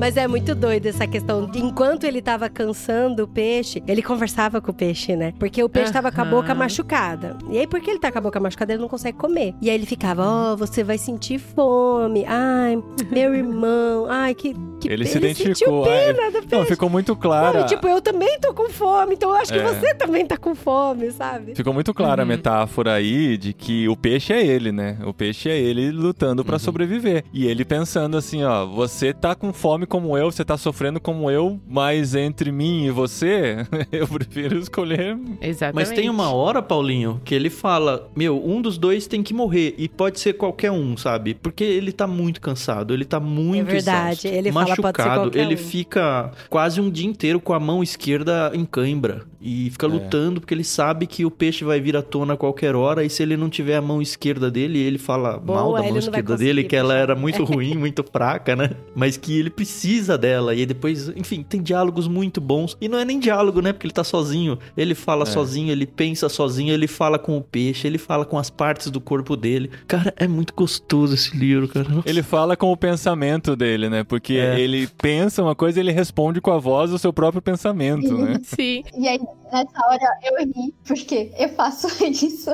Mas é muito doido essa questão. Enquanto ele tava cansando o peixe, ele conversava com o peixe, né? Porque o peixe tava com a boca machucada. E aí, porque ele tá com a boca machucada, ele não consegue comer. E aí ele ficava, você vai sentir fome. Ai, meu irmão. Ai, que ele se identificou. Pena do peixe. Não, ficou muito claro. Eu também tô com fome, então eu acho que você também tá com fome, sabe? Ficou muito clara a metáfora aí de que o peixe é ele, né? O peixe é ele lutando pra sobreviver. E ele pensando assim, você tá com fome como eu, você tá sofrendo como eu, mas entre mim e você, eu prefiro escolher... Exatamente. Mas tem uma hora, Paulinho, que ele fala, meu, um dos dois tem que morrer, e pode ser qualquer um, sabe? Porque ele tá muito cansado, ele tá muito exausto, ele machucado, fala, pode ser ele fica quase um dia inteiro com a mão esquerda em cãibra, e fica lutando, porque ele sabe que o peixe vai vir à tona a qualquer hora, e se ele não tiver a mão esquerda dele, ele fala mal da mão esquerda dele, que ela era muito ruim, muito fraca, né? Mas que ele precisa dela, e depois, enfim, tem diálogos muito bons, e não é nem diálogo, né? Porque ele tá sozinho, ele fala sozinho, ele pensa sozinho, ele fala com o peixe, ele fala com as partes do corpo dele. Cara, é muito gostoso esse livro, cara. Nossa. Ele fala com o pensamento dele, né? Porque ele pensa uma coisa e ele responde com a voz do seu próprio pensamento, né? Sim. E aí, nessa hora, eu ri, porque eu faço isso.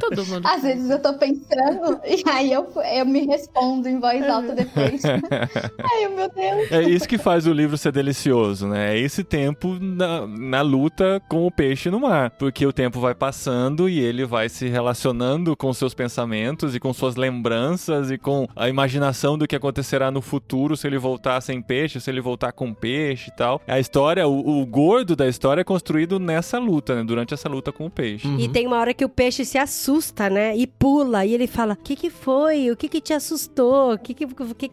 Todo mundo. Às vezes eu tô pensando e aí eu me respondo em voz alta depois. Ai, meu Deus. É isso que faz o livro ser delicioso, né? É esse tempo na luta com o peixe no mar. Porque o tempo vai passando e ele vai se relacionando com seus pensamentos e com suas lembranças e com a imaginação do que acontecerá no futuro se ele voltar sem peixe, se ele voltar com peixe e tal. A história, o gordo da história é construído nessa luta, né? Durante essa luta com o peixe. Uhum. E tem uma hora que o peixe se assusta, né? E pula, e ele fala, o que foi? O que te assustou? O que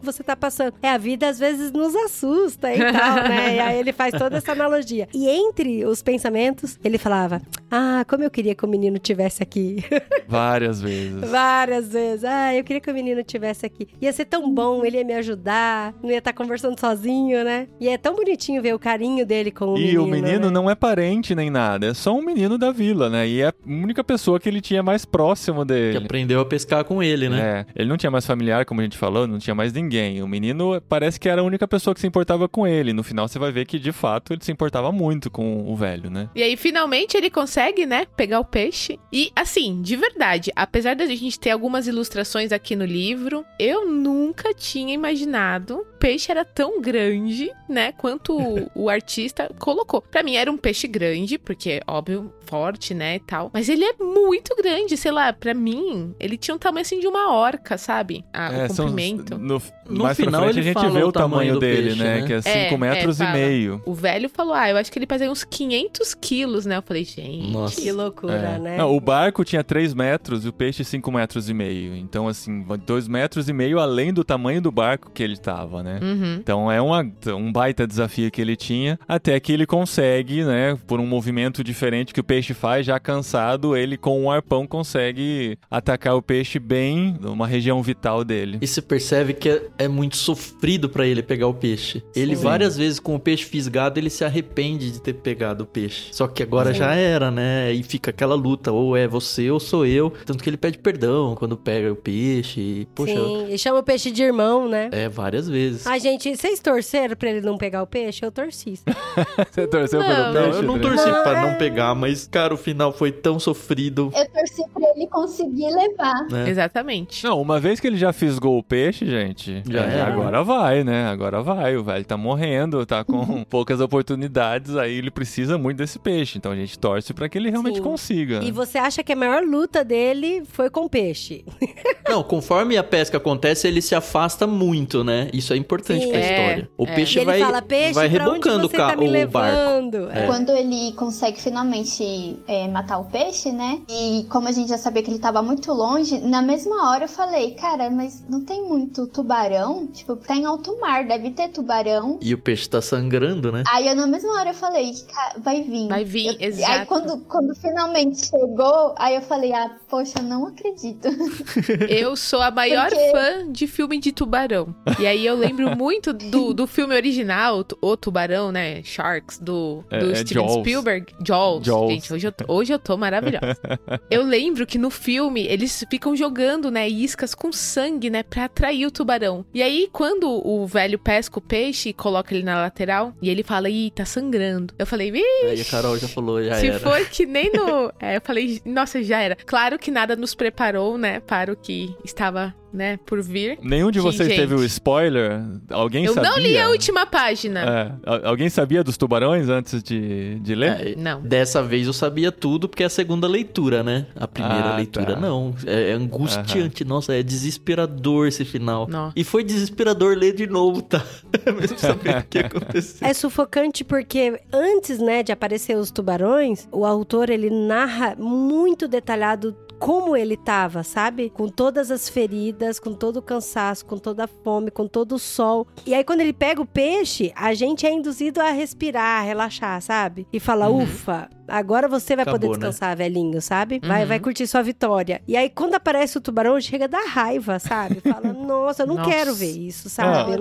você tá passando? É, a vida às vezes nos assusta e tal, né? E aí ele faz toda essa analogia. E entre os pensamentos, ele falava, ah, como eu queria que o menino tivesse aqui. Várias vezes. Várias vezes. Ah, eu queria que o menino tivesse aqui. Ia ser tão bom, ele ia me ajudar, não ia estar conversando sozinho, né? E é tão bonitinho ver o carinho dele com o menino. E o menino não é parente nem nada, é só um menino da vila, né? E é a única pessoa que ele tinha mais próximo dele. Que aprendeu a pescar com ele, né? É, ele não tinha mais familiar, como a gente falou, não tinha mais ninguém. O menino parece que era a única pessoa que se importava com ele. No final você vai ver que, de fato, ele se importava muito com o velho, né? E aí, finalmente, ele consegue, né, pegar o peixe. E, assim, de verdade, apesar da gente ter algumas ilustrações aqui no livro, eu nunca tinha imaginado o peixe era tão grande, né, quanto o artista colocou. Pra mim, era um peixe grande, porque, óbvio, forte, né, e tal. Mas ele é muito grande, sei lá, pra mim, ele tinha um tamanho, assim, de uma orca, sabe? O comprimento. Mais pra frente, a gente vê o tamanho dele, peixe, né? Que é 5,5 metros. O velho falou, eu acho que ele pesa uns 500 quilos, né? Eu falei, gente, nossa, que loucura, né? Não, o barco tinha 3 metros e o peixe 5,5 metros. Então, assim, 2 metros e meio além do tamanho do barco que ele tava, né? Uhum. Então, é um baita desafio que ele tinha, até que ele consegue, né? Por um movimento diferente que o peixe faz, já cansado, ele com um arpão consegue atacar o peixe bem numa região vital dele. E se percebe que é muito sofrido pra ele pegar o peixe. Ele várias vezes com o peixe fisgado, ele se arrepende de ter pegado o peixe. Só que agora já era, né? E fica aquela luta, ou é você ou sou eu. Tanto que ele pede perdão quando pega o peixe. E, poxa, sim, e chama o peixe de irmão, né? É, várias vezes. Ah, gente, vocês torceram pra ele não pegar o peixe? Eu torci. Você torceu pelo peixe? Não, eu não torci pra não pegar, mas, cara, o final foi tão sofrido. Eu torci pra ele conseguir levar. É. Exatamente. Não, uma vez que ele já fisgou o peixe, gente... Agora vai, né? Agora vai. O velho tá morrendo, tá com poucas oportunidades, aí ele precisa muito desse peixe. Então a gente torce pra que ele realmente consiga. E você acha que a maior luta dele foi com o peixe? Não, conforme a pesca acontece, ele se afasta muito, né? Isso é importante pra história. O peixe vai, ele fala, peixe, vai rebocando pra onde você tá me levando? É. Quando ele consegue finalmente matar o peixe, né? E como a gente já sabia que ele tava muito longe, na mesma hora eu falei, cara, mas não tem muito tubarão. Tipo, tá em alto mar, deve ter tubarão. E o peixe tá sangrando, né? Aí eu, na mesma hora eu falei, vai vir. Vai vir, exato. Aí quando finalmente chegou, aí eu falei, poxa, não acredito. Eu sou a maior fã de filme de tubarão. E aí eu lembro muito do filme original, O Tubarão, né? Sharks, do Steven Jaws. Spielberg. Jaws. Gente, hoje eu tô maravilhosa. Eu lembro que no filme, eles ficam jogando, né, iscas com sangue, né, pra atrair o tubarão. E aí, quando o velho pesca o peixe e coloca ele na lateral, e ele fala, tá sangrando. Eu falei, vixi. Aí a Carol já falou, já era. Se for que nem no... eu falei, nossa, já era. Claro que nada nos preparou, né, para o que estava... né, por vir. Nenhum de vocês teve o spoiler? Alguém sabia? Eu não li a última página. É. Alguém sabia dos tubarões antes de ler? Não. Dessa vez eu sabia tudo, porque é a segunda leitura, né? A primeira leitura, tá. Não. É angustiante. Uhum. Nossa, é desesperador esse final. Não. E foi desesperador ler de novo, tá? Mesmo sabendo o que aconteceu. É sufocante porque antes, né, de aparecer os tubarões, o autor, ele narra muito detalhado como ele tava, sabe? Com todas as feridas, com todo o cansaço, com toda a fome, com todo o sol. E aí, quando ele pega o peixe, a gente é induzido a respirar, a relaxar, sabe? E fala, ufa, agora você vai poder descansar, né, velhinho, sabe? Vai curtir sua vitória. E aí, quando aparece o tubarão, chega da raiva, sabe? Fala, nossa, eu não quero ver isso, sabe?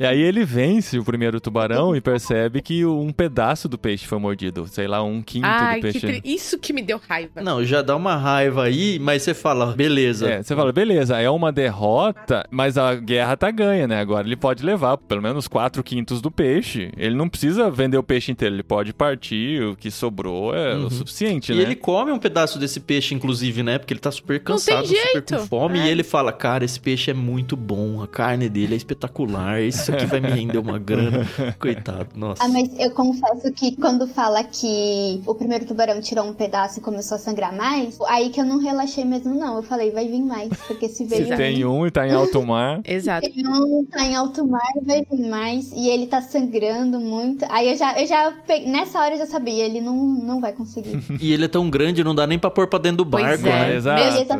E aí ele vence o primeiro tubarão e percebe que um pedaço do peixe foi mordido. Sei lá, um quinto do peixe. Isso que me deu raiva. Não, já dá uma raiva aí. Mas você fala, beleza. Você fala, beleza, é uma derrota, mas a guerra tá ganha, né? Agora ele pode levar pelo menos 4/5 do peixe. Ele não precisa vender o peixe inteiro, ele pode partir, o que sobrou é o suficiente, né? E ele come um pedaço desse peixe, inclusive, né? Porque ele tá super cansado, super com fome. E ele fala, cara, esse peixe é muito bom, a carne dele é espetacular, isso aqui vai me render uma grana. Coitado, nossa. Ah, mas eu confesso que quando fala que o primeiro tubarão tirou um pedaço e começou a sangrar mais, aí que eu não relaxei mesmo, não. Eu falei, vai vir mais, porque se veio... Se tem um e tá em alto mar... Exato. Se tem um e tá em alto mar, vai vir mais. E ele tá sangrando muito. Aí eu já peguei... Nessa hora eu já sabia, ele não vai conseguir. E ele é tão grande, não dá nem pra pôr pra dentro do barco, né? Exato.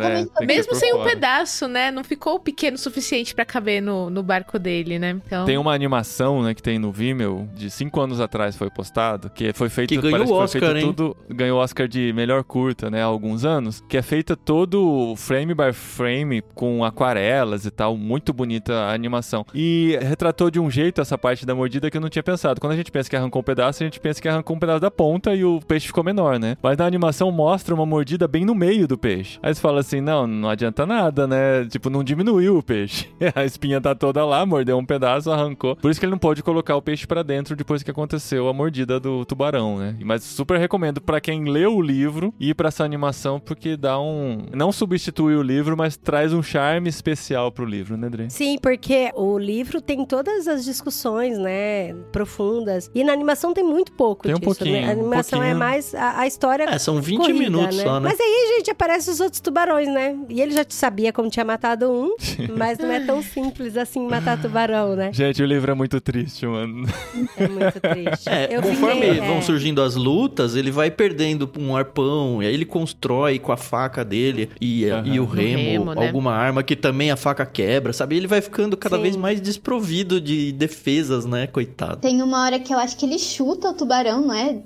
Mesmo sem um pedaço, né? Não ficou pequeno o suficiente pra caber no barco dele, né? Então... Tem uma animação, né, que tem no Vimeo, de 5 anos atrás foi postado, que foi feito... Que ganhou o Oscar, hein? Tudo, ganhou o Oscar de melhor curta, né? Há alguns anos, que é feito todo frame by frame com aquarelas e tal, muito bonita a animação. E retratou de um jeito essa parte da mordida que eu não tinha pensado. Quando a gente pensa que arrancou um pedaço, a gente pensa que arrancou um pedaço da ponta e o peixe ficou menor, né? Mas na animação mostra uma mordida bem no meio do peixe. Aí você fala assim, não adianta nada, né? Tipo, não diminuiu o peixe. A espinha tá toda lá, mordeu um pedaço, arrancou. Por isso que ele não pôde colocar o peixe pra dentro depois que aconteceu a mordida do tubarão, né? Mas super recomendo pra quem leu o livro ir pra essa animação, porque dá não substitui o livro, mas traz um charme especial pro livro, né, Dri? Sim, porque o livro tem todas as discussões, né, profundas. E na animação tem muito pouco disso. Tem um pouquinho. Né? A animação é mais a história são 20 corrida, minutos, né? Só, né? Mas aí, gente, aparecem os outros tubarões, né? E ele já sabia como tinha matado um, mas não é tão simples assim matar tubarão, né? Gente, o livro é muito triste, mano. É muito triste. Conforme vão surgindo as lutas, ele vai perdendo um arpão, e aí ele constrói com a faca dele e o remo, né? Alguma arma que também a faca quebra, sabe? Ele vai ficando cada vez mais desprovido de defesas, né? Coitado. Tem uma hora que eu acho que ele chuta o tubarão, né?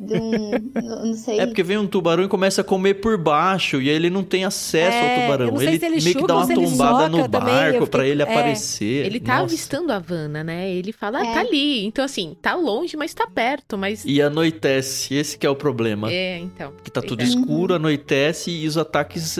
Não sei. É porque vem um tubarão e começa a comer por baixo e aí ele não tem acesso ao tubarão. Eu não sei ele, se ele meio chupa, que dá uma tombada no barco pra ele aparecer. Ele tá avistando a Havana, né? Ele fala, tá ali. Então, assim, tá longe, mas tá perto. Mas... E anoitece. Esse que é o problema. É, então. Que tá tudo escuro, anoitece e os ataques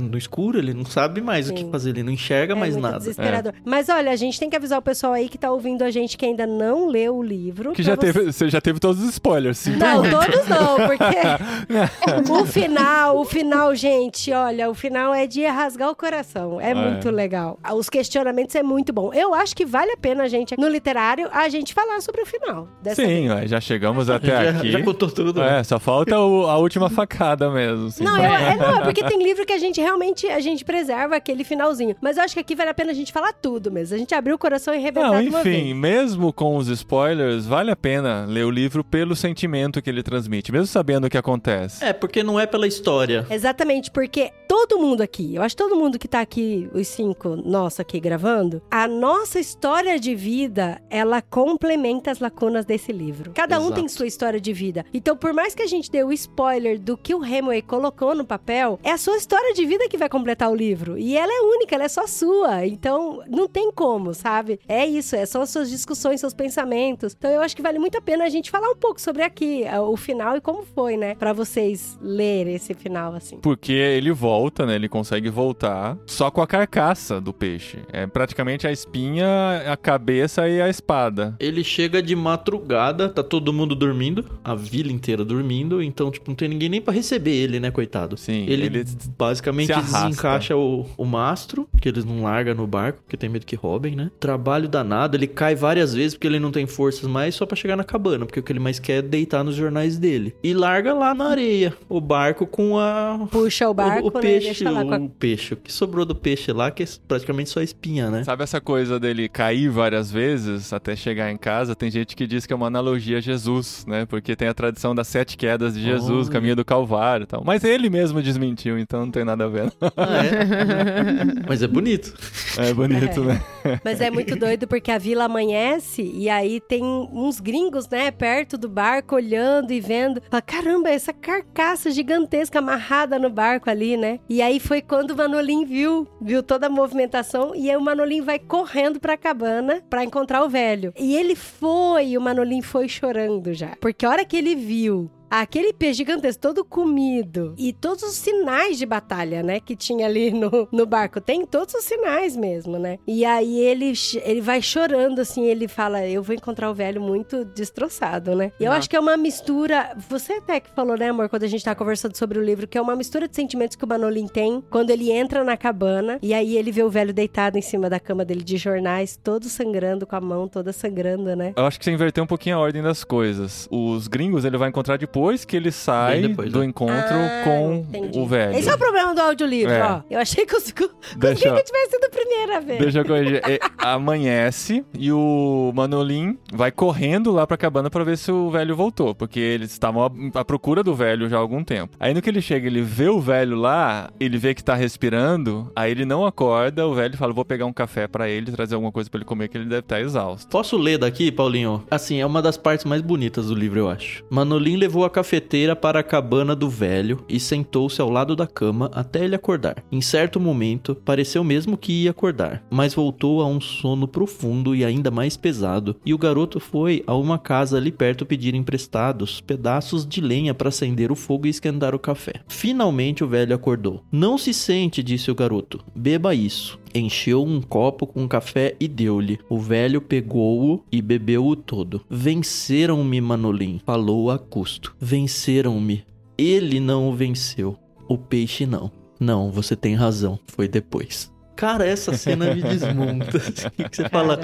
no escuro, ele não sabe mais o que fazer, ele não enxerga mais nada. Desesperador. É. Mas olha, a gente tem que avisar o pessoal aí que tá ouvindo a gente que ainda não leu o livro. Que já você já teve todos os spoilers, sim. Não, todos não, porque o final, gente, olha, o final é de rasgar o coração. É muito legal. Os questionamentos é muito bom. Eu acho que vale a pena a gente, no literário, a gente falar sobre o final. Sim, já chegamos até aqui. Já contou tudo. É, só falta a última facada mesmo. Assim. Não, não, é porque tem livro que a gente preserva aquele finalzinho. Mas eu acho que aqui vale a pena a gente falar tudo mesmo. A gente abrir o coração e arrebentar de uma vez. Enfim, mesmo com os spoilers, vale a pena ler o livro pelo sentimento que ele transmite, mesmo sabendo o que acontece. É, porque não é pela história. Exatamente, porque todo mundo aqui, eu acho que todo mundo que tá aqui, os 5 nós aqui gravando, a nossa história de vida, ela complementa as lacunas desse livro. Cada um tem sua história de vida. Então, por mais que a gente dê o spoiler do que o Hemingway colocou no papel, é a sua história de vida que vai completar o livro. E ela é única, ela é só sua. Então, não tem como, sabe? É isso, são as suas discussões, seus pensamentos. Então, eu acho que vale muito a pena a gente falar um pouco sobre aqui, o final final e como foi, né? Pra vocês lerem esse final, assim. Porque ele volta, né? Ele consegue voltar só com a carcaça do peixe. É praticamente a espinha, a cabeça e a espada. Ele chega de madrugada, tá todo mundo dormindo, a vila inteira dormindo, então, tipo, não tem ninguém nem pra receber ele, né, coitado? Sim. Ele basicamente desencaixa o mastro, que eles não largam no barco, porque tem medo que roubem, né? Trabalho danado, ele cai várias vezes porque ele não tem forças mais só pra chegar na cabana, porque o que ele mais quer é deitar nos jornais dele. E larga lá na areia o barco com a... Puxa o barco, o peixe, né? Deixa lá com a... O peixe, o que sobrou do peixe lá, que é praticamente só espinha, né? Sabe essa coisa dele cair várias vezes até chegar em casa? Tem gente que diz que é uma analogia a Jesus, né? Porque tem a tradição das 7 quedas de Jesus, caminho do Calvário e tal. Mas ele mesmo desmentiu, então não tem nada a ver. Ah, é? Mas é bonito. É bonito, né? Mas é muito doido porque a vila amanhece e aí tem uns gringos, né, perto do barco, olhando e vendo. Fala, caramba, essa carcaça gigantesca amarrada no barco ali, né? E aí foi quando o Manolim viu toda a movimentação e aí o Manolim vai correndo pra cabana pra encontrar o velho. E ele foi, o Manolim foi chorando já. Porque a hora que ele viu aquele peixe gigantesco, todo comido, e todos os sinais de batalha, né, que tinha ali no barco, tem todos os sinais mesmo, né? E aí ele vai chorando, assim, ele fala, eu vou encontrar o velho muito destroçado, né? E eu acho que é uma mistura, você até que falou, né, amor, quando a gente tá conversando sobre o livro, que é uma mistura de sentimentos que o Manolim tem quando ele entra na cabana, e aí ele vê o velho deitado em cima da cama dele de jornais, todo sangrando, com a mão toda sangrando, né? Eu acho que você inverteu um pouquinho a ordem das coisas. Os gringos, ele vai encontrar depois que ele sai do encontro com o velho. Esse é o problema do audiolivro, ó. Eu achei que eu tivesse sido a primeira vez. Deixa eu corrigir. Amanhece e o Manolim vai correndo lá pra cabana pra ver se o velho voltou, porque eles estavam à procura do velho já há algum tempo. Aí no que ele chega, ele vê o velho lá, ele vê que tá respirando, aí ele não acorda, o velho fala, vou pegar um café pra ele, trazer alguma coisa pra ele comer, que ele deve estar exausto. Posso ler daqui, Paulinho? Assim, é uma das partes mais bonitas do livro, eu acho. Manolim levou a cafeteira para a cabana do velho e sentou-se ao lado da cama até ele acordar. Em certo momento, pareceu mesmo que ia acordar, mas voltou a um sono profundo e ainda mais pesado, e o garoto foi a uma casa ali perto pedir emprestados pedaços de lenha para acender o fogo e esquentar o café. Finalmente o velho acordou. Não se sente, disse o garoto. Beba isso. Encheu um copo com café e deu-lhe. O velho pegou-o e bebeu-o todo. Venceram-me, Manolim, falou a custo. Venceram-me. Ele não o venceu. O peixe não. Não, você tem razão. Foi depois. Cara, essa cena me desmonta. Que você fala,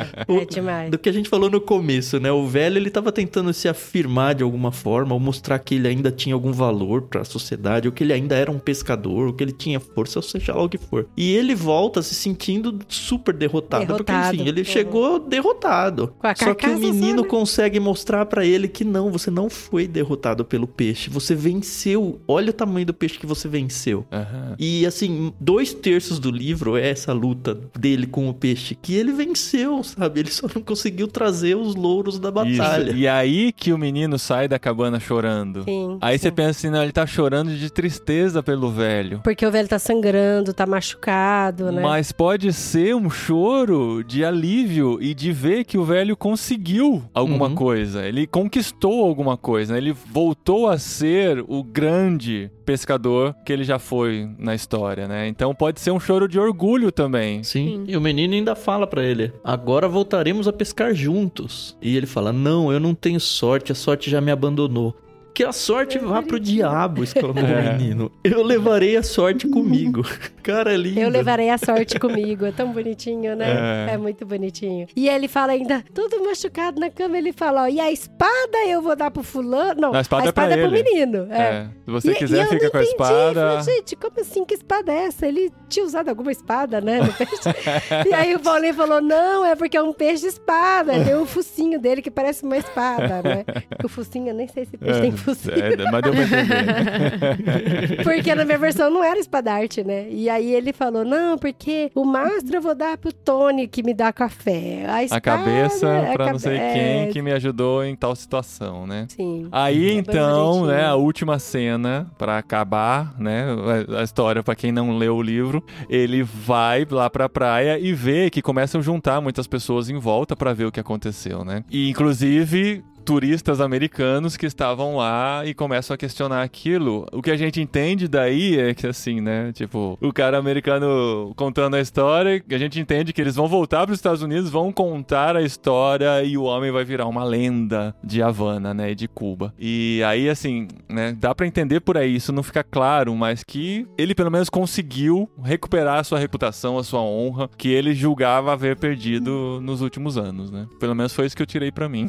demais. Do que a gente falou no começo, né? O velho, ele tava tentando se afirmar de alguma forma, ou mostrar que ele ainda tinha algum valor pra sociedade, ou que ele ainda era um pescador, ou que ele tinha força, ou seja lá o que for. E ele volta se sentindo super derrotado porque, enfim, ele chegou derrotado. Só que o menino consegue mostrar pra ele que não, você não foi derrotado pelo peixe, você venceu. Olha o tamanho do peixe que você venceu. Uhum. E, assim, 2/3 do livro é essa luta dele com o peixe, que ele venceu, sabe? Ele só não conseguiu trazer os louros da batalha. Isso. E aí que o menino sai da cabana chorando. Sim, aí sim. Você pensa assim, não, ele tá chorando de tristeza pelo velho. Porque o velho tá sangrando, tá machucado, né? Mas pode ser um choro de alívio e de ver que o velho conseguiu alguma coisa. Ele conquistou alguma coisa, né? Ele voltou a ser o grande pescador que ele já foi na história, né? Então pode ser um choro de orgulho também. Sim. E o menino ainda fala pra ele, agora voltaremos a pescar juntos. E ele fala, não, eu não tenho sorte, a sorte já me abandonou. Que a sorte vá pro diabo, exclamou o menino. Eu levarei a sorte comigo. Cara, linda. Eu levarei a sorte comigo. É tão bonitinho, né? É muito bonitinho. E ele fala ainda, todo machucado na cama, ele fala, ó, e a espada eu vou dar pro fulano? Não, a espada é pro menino. É. Se você quiser, fica com a espada. Eu falei, gente, como assim? Que espada é essa? Ele tinha usado alguma espada, né? No peixe. E aí o Paulinho falou, não, é porque é um peixe de espada. Deu o focinho dele, que parece uma espada, né? O focinho, eu nem sei se peixe tem focinho. Mas deu pra entender. Porque na minha versão não era espadarte, né? E aí ele falou, não, porque o mastro eu vou dar pro Tony que me dá café. A cabeça pra não sei quem que me ajudou em tal situação, né? Sim. Aí então, né, a última cena pra acabar, né, a história pra quem não leu o livro, ele vai lá pra praia e vê que começam a juntar muitas pessoas em volta pra ver o que aconteceu, né? E inclusive... turistas americanos que estavam lá e começam a questionar aquilo. O que a gente entende daí é que, assim, né, tipo, o cara americano contando a história, a gente entende que eles vão voltar para os Estados Unidos, vão contar a história e o homem vai virar uma lenda de Havana, né, e de Cuba. E aí, assim, né, dá para entender por aí, isso não fica claro, mas que ele pelo menos conseguiu recuperar a sua reputação, a sua honra, que ele julgava haver perdido nos últimos anos, né. Pelo menos foi isso que eu tirei para mim.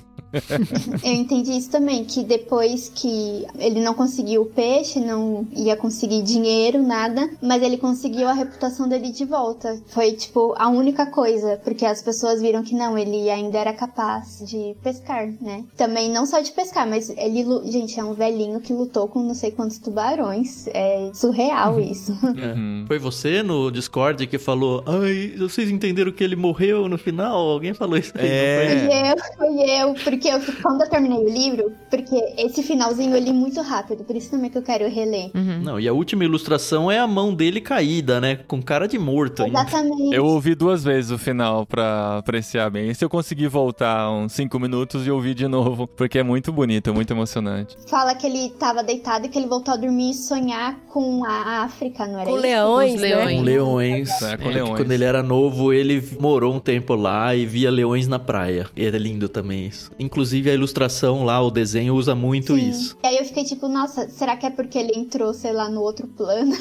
Eu entendi isso também, que depois que ele não conseguiu o peixe, não ia conseguir dinheiro, nada, mas ele conseguiu a reputação dele de volta. Foi, tipo, a única coisa, porque as pessoas viram que não, ele ainda era capaz de pescar, né? Também não só de pescar, mas ele, gente, é um velhinho que lutou com não sei quantos tubarões. É surreal isso. Uhum. Foi você no Discord que falou, ai, vocês entenderam que ele morreu no final? Alguém falou isso aí? É. Foi eu, porque eu fiquei quando eu terminei o livro, porque esse finalzinho eu li muito rápido, por isso também que eu quero reler. Uhum. Não, e a última ilustração é a mão dele caída, né? Com cara de morto. Exatamente. Ainda. Eu ouvi 2 vezes o final pra apreciar bem. E se eu conseguir voltar uns 5 minutos e ouvir de novo, porque é muito bonito, é muito emocionante. Fala que ele tava deitado e que ele voltou a dormir e sonhar com a África, não era com isso? Leões, né? Com leões. É, com leões. Quando ele era novo, ele morou um tempo lá e via leões na praia. E era lindo também isso. Inclusive, a ilustração lá, o desenho usa muito Sim. isso. E aí eu fiquei tipo, nossa, será que é porque ele entrou, sei lá, no outro plano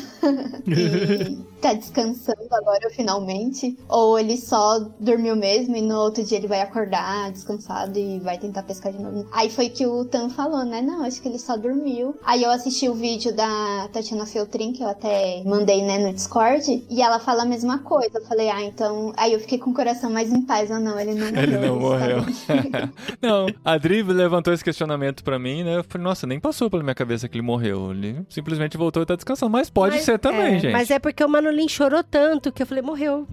e tá descansando agora finalmente? Ou ele só dormiu mesmo e no outro dia ele vai acordar descansado e vai tentar pescar de novo? Aí foi que o Tan falou, né? Não, acho que ele só dormiu. Aí eu assisti o vídeo da Tatiana Feltrin, que eu até mandei, né, no Discord, e ela fala a mesma coisa. Eu falei, ah, então... Aí eu fiquei com o coração mais em paz. Ah, não, ele não morreu. Ele não morreu. Não, a Dri levantou esse questionamento pra mim, né? Eu falei, nossa, nem passou pela minha cabeça que ele morreu. Ele simplesmente voltou e tá descansando. Mas pode ser também, gente. Mas é porque o Manolin chorou tanto que eu falei, morreu.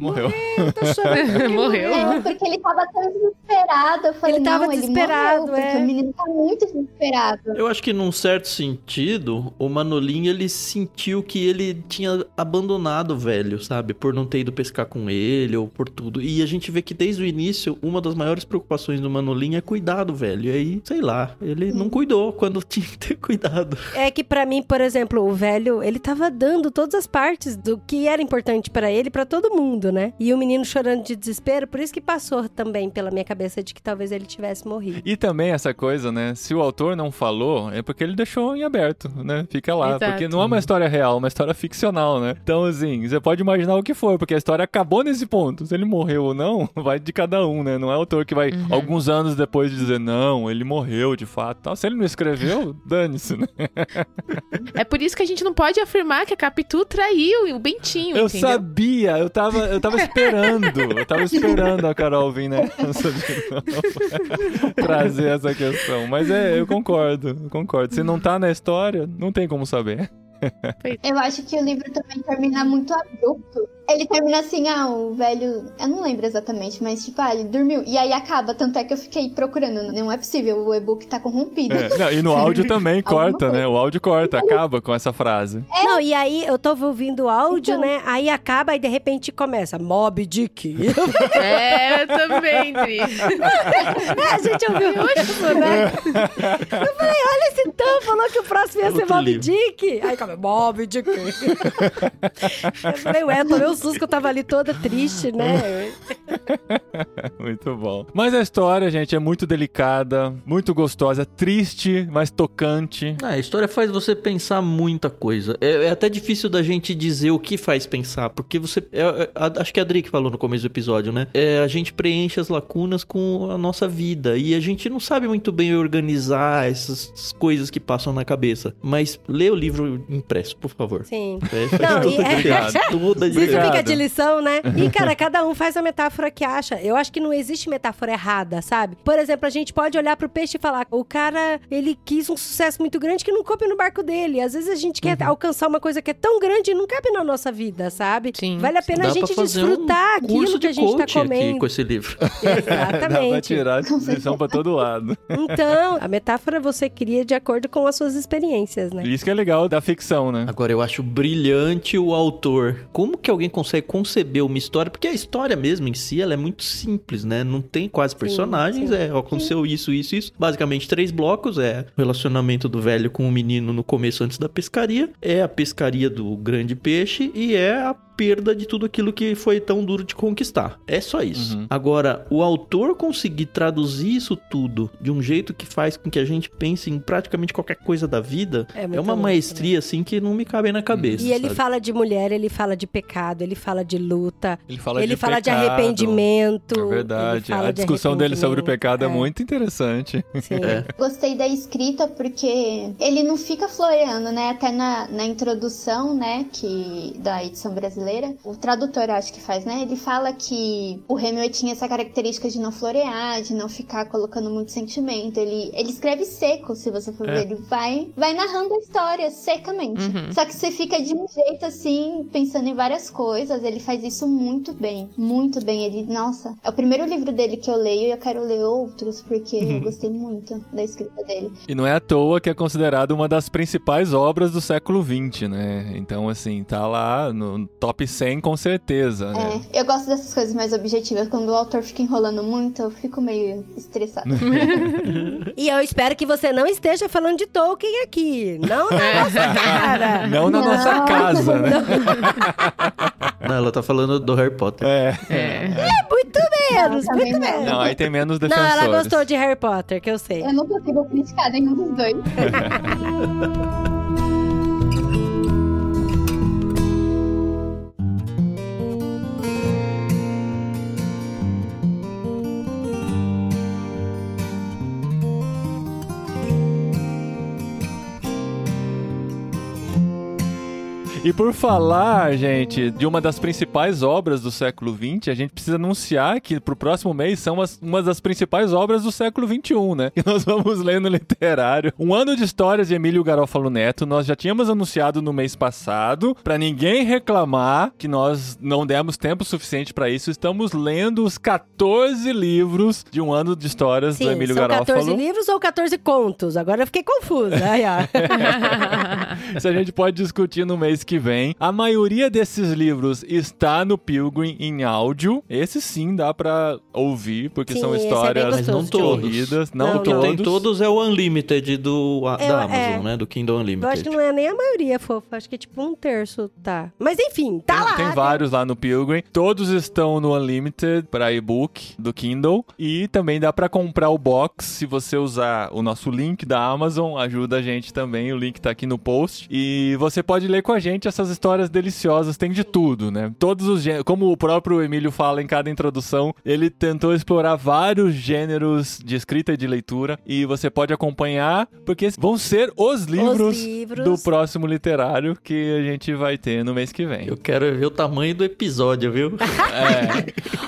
Tá chorando. Morreu. É, porque ele tava tão desesperado. Eu falei, ele morreu, porque o menino tá muito desesperado. Eu acho que num certo sentido, o Manolin, ele sentiu que ele tinha abandonado o velho, sabe? Por não ter ido pescar com ele ou por tudo. E a gente vê que desde o início, uma das maiores preocupações do Manolin é cuidar do velho. E aí, sei lá, ele não cuidou quando tinha que ter cuidado. É que pra mim, por exemplo, o velho, ele tava dando todas as partes do que era importante pra ele, pra todo mundo, né? E o menino chorando de desespero, por isso que passou também pela minha cabeça de que talvez ele tivesse morrido. E também essa coisa, né? Se o autor não falou, é porque ele deixou em aberto, né? Fica lá. Exato. Porque não é uma história real, é uma história ficcional, né? Então, assim, você pode imaginar o que for, porque a história acabou nesse ponto. Se ele morreu ou não, vai de cada um, né? Não é o autor que vai, alguns anos depois, dizer, não, ele morreu de fato. Então, se ele não escreveu, dane-se, né? É por isso que a gente não pode afirmar que a Capitu traiu o Bentinho, eu entendeu? Sabia, eu tava esperando. Eu tava esperando a Carol vir, né? Trazer essa questão. Mas é, eu concordo. Se não tá na história, não tem como saber. Eu acho que o livro também termina muito abrupto. Ele termina assim, o velho... Eu não lembro exatamente, mas tipo, ele dormiu. E aí acaba, tanto é que eu fiquei procurando. Não é possível, o e-book tá corrompido. É. Não, e no áudio também corta, né? O áudio corta, acaba com essa frase. É. Não, e aí eu tava ouvindo o áudio, então... né? Aí acaba e de repente começa, Moby Dick. É, eu também, Dri. A gente ouviu muito, né? Eu falei, olha esse Tan, falou que o próximo ia ser Moby Dick. Aí acaba, Moby Dick. Eu falei, ué, tô meus que eu tava ali toda triste, né? Muito bom. Mas a história, gente, é muito delicada, muito gostosa, triste, mas tocante. A história faz você pensar muita coisa. É até difícil da gente dizer o que faz pensar, porque você... acho que a Dri que falou no começo do episódio, né? A gente preenche as lacunas com a nossa vida e a gente não sabe muito bem organizar essas coisas que passam na cabeça. Mas lê o livro impresso, por favor. Sim. Toda isso fica de lição, né? E, cara, cada um faz a metáfora que acha. Eu acho que não existe metáfora errada, sabe? Por exemplo, a gente pode olhar pro peixe e falar, o cara, ele quis um sucesso muito grande que não coube no barco dele. Às vezes a gente quer alcançar uma coisa que é tão grande e não cabe na nossa vida, sabe? Sim. Vale a pena a gente desfrutar aquilo que a gente tá comendo. Aqui com esse livro. Exatamente. Vai tirar lição pra todo lado. Então, a metáfora você cria de acordo com as suas experiências, né? Isso que é legal da ficção, né? Agora, eu acho brilhante o autor. Como que alguém consegue conceber uma história, porque a história mesmo em si, ela é muito simples, né? Não tem quase personagens, aconteceu isso. Basicamente, 3 blocos, o relacionamento do velho com o menino no começo antes da pescaria, a pescaria do grande peixe e a perda de tudo aquilo que foi tão duro de conquistar. É só isso. Uhum. Agora, o autor conseguir traduzir isso tudo de um jeito que faz com que a gente pense em praticamente qualquer coisa da vida, é uma maestria, assim, que não me cabe na cabeça. E ele fala de mulher, ele fala de pecado, ele fala de luta, ele fala de arrependimento. É verdade. A discussão dele sobre o pecado é muito interessante. Sim. É. Gostei da escrita porque ele não fica floreando, né? Até na introdução, né, que da edição brasileira, o tradutor, acho que faz, né? Ele fala que o Hemingway tinha essa característica de não florear, de não ficar colocando muito sentimento. Ele escreve seco, se você for ver. Ele vai narrando a história secamente. Uhum. Só que você fica de um jeito, assim, pensando em várias coisas. Ele faz isso muito bem. Muito bem. Nossa, é o primeiro livro dele que eu leio e eu quero ler outros, porque eu gostei muito da escrita dele. E não é à toa que é considerado uma das principais obras do século XX, né? Então, assim, tá lá no top 100, com certeza, né? Eu gosto dessas coisas mais objetivas. Quando o autor fica enrolando muito, eu fico meio estressada. E eu espero que você não esteja falando de Tolkien aqui. Não na nossa cara. Não na nossa casa, né? Não, ela tá falando do Harry Potter. Muito menos. Não, aí tem menos defensores. Não, ela gostou de Harry Potter, que eu sei. Eu não consigo criticar nenhum dos dois. E por falar, gente, de uma das principais obras do século XX, a gente precisa anunciar que pro próximo mês são uma das principais obras do século XXI, né? E nós vamos ler no literário Um Ano de Histórias, de Emílio Garofalo Neto. Nós já tínhamos anunciado no mês passado, pra ninguém reclamar que nós não demos tempo suficiente pra isso. Estamos lendo os 14 livros de Um Ano de Histórias do Emílio Garofalo. São 14 livros ou 14 contos? Agora eu fiquei confusa. Isso a gente pode discutir no mês que vem. A maioria desses livros está no Pilgrim em áudio. Esse sim dá pra ouvir, porque são histórias corridas. Não todos. Tem todos, é o Unlimited da Amazon, né? Do Kindle Unlimited. Eu acho que não é nem a maioria, fofa. Acho que é tipo 1/3 tá. Mas enfim, tá lá. Tem vários lá no Pilgrim. Todos estão no Unlimited pra e-book do Kindle. E também dá pra comprar o box. Se você usar o nosso link da Amazon, ajuda a gente também. O link tá aqui no post. E você pode ler com a gente. Essas histórias deliciosas, tem de tudo, né? Todos os gêneros, como o próprio Emílio fala em cada introdução, ele tentou explorar vários gêneros de escrita e de leitura, e você pode acompanhar, porque vão ser os livros do próximo literário que a gente vai ter no mês que vem. Eu quero ver o tamanho do episódio, viu?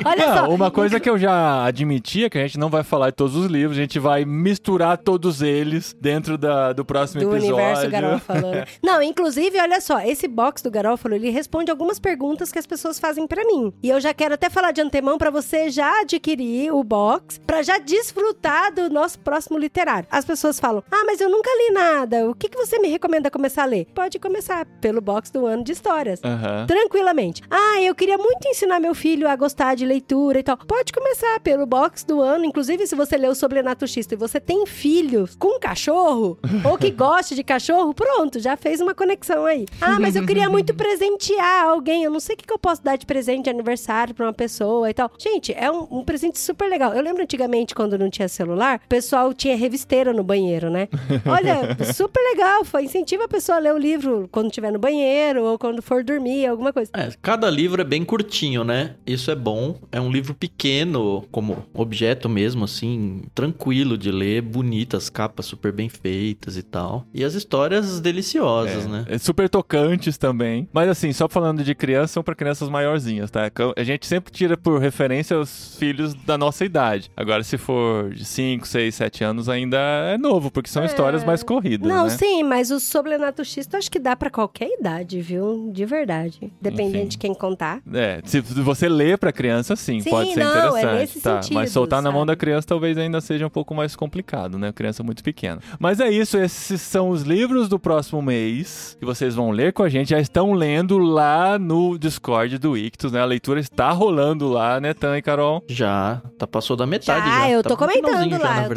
Olha só. Uma coisa que eu já admitia, que a gente não vai falar de todos os livros, a gente vai misturar todos eles dentro do próximo episódio. Universo Garofalo. Não, inclusive, olha só, esse box do Garofalo, ele responde algumas perguntas que as pessoas fazem pra mim. E eu já quero até falar de antemão pra você já adquirir o box, pra já desfrutar do nosso próximo literário. As pessoas falam, mas eu nunca li nada. O que você me recomenda começar a ler? Pode começar pelo box do Ano de Histórias. Uhum. Tranquilamente. Eu queria muito ensinar meu filho a gostar de leitura e tal. Pode começar pelo box do ano. Inclusive, se você leu sobre Renato Xisto e você tem filhos com cachorro, ou que goste de cachorro, pronto, já fez uma conexão aí. Mas eu queria muito presentear alguém. Eu não sei o que eu posso dar de presente de aniversário pra uma pessoa e tal. Gente, é um presente super legal. Eu lembro antigamente, quando não tinha celular, o pessoal tinha revisteira no banheiro, né? Olha, super legal. Incentiva a pessoa a ler o livro quando estiver no banheiro ou quando for dormir, alguma coisa. Cada livro é bem curtinho, né? Isso é bom. É um livro pequeno, como objeto mesmo, assim, tranquilo de ler, bonitas, capas super bem feitas e tal. E as histórias deliciosas, né? É super tocantes também. Mas assim, só falando de criança, são pra crianças maiorzinhas, tá? A gente sempre tira por referência os filhos da nossa idade. Agora, se for de 5, 6, 7 anos, ainda é novo, porque são histórias mais corridas, né? Não, sim, mas o Sobrenato Xisto acho que dá pra qualquer idade, viu? De verdade. Dependendo de quem contar. Se você ler pra criança, sim, pode ser interessante. É nesse sentido, mas soltar na mão da criança talvez ainda seja um pouco mais complicado, né? Criança muito pequena. Mas é isso, esses são os livros do próximo mês, que vocês vão ler com a gente já estão lendo lá no Discord do Ictus, né? A leitura está rolando lá, né, Tan e Carol? Já, tá, passou da metade já. Ah, eu tô comentando lá,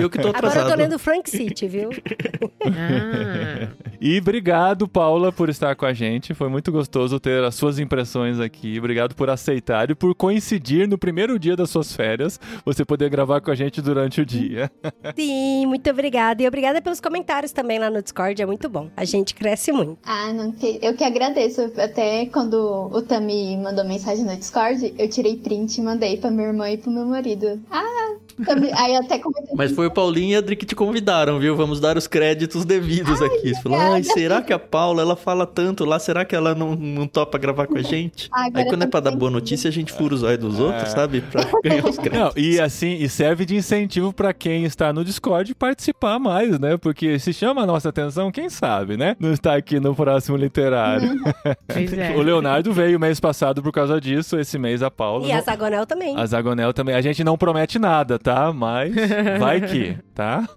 eu que tô atrasado. Agora eu tô lendo Frank City, viu? E obrigado, Paula, por estar com a gente. Foi muito gostoso ter as suas impressões aqui. Obrigado por aceitar e por coincidir no primeiro dia das suas férias, você poder gravar com a gente durante o dia. Sim, muito obrigada. E obrigada pelos comentários também lá no Discord, é muito bom. A gente cresce muito. Ah, eu que agradeço. Até quando o Tami mandou mensagem no Discord, eu tirei print e mandei pra minha irmã e pro meu marido. Ah, Tami... aí até comentei. Mas foi o Paulinho e a Dri que te convidaram, viu? Vamos dar os créditos devidos aqui. Você falou, ai, será que a Paula, ela fala tanto lá, será que ela não topa gravar com a gente? Aí quando é pra dar boa notícia, a gente fura os olhos dos outros, sabe? Pra ganhar os créditos. Não, e assim, e serve de incentivo pra quem está no Discord participar mais, né? Porque se chama a nossa atenção, quem sabe, né? Não está aqui no próximo literário. Pois é. O Leonardo veio mês passado por causa disso, esse mês a Paula. E a Zagonel também. A Zagonel também. A gente não promete nada, tá? Mas vai que, tá?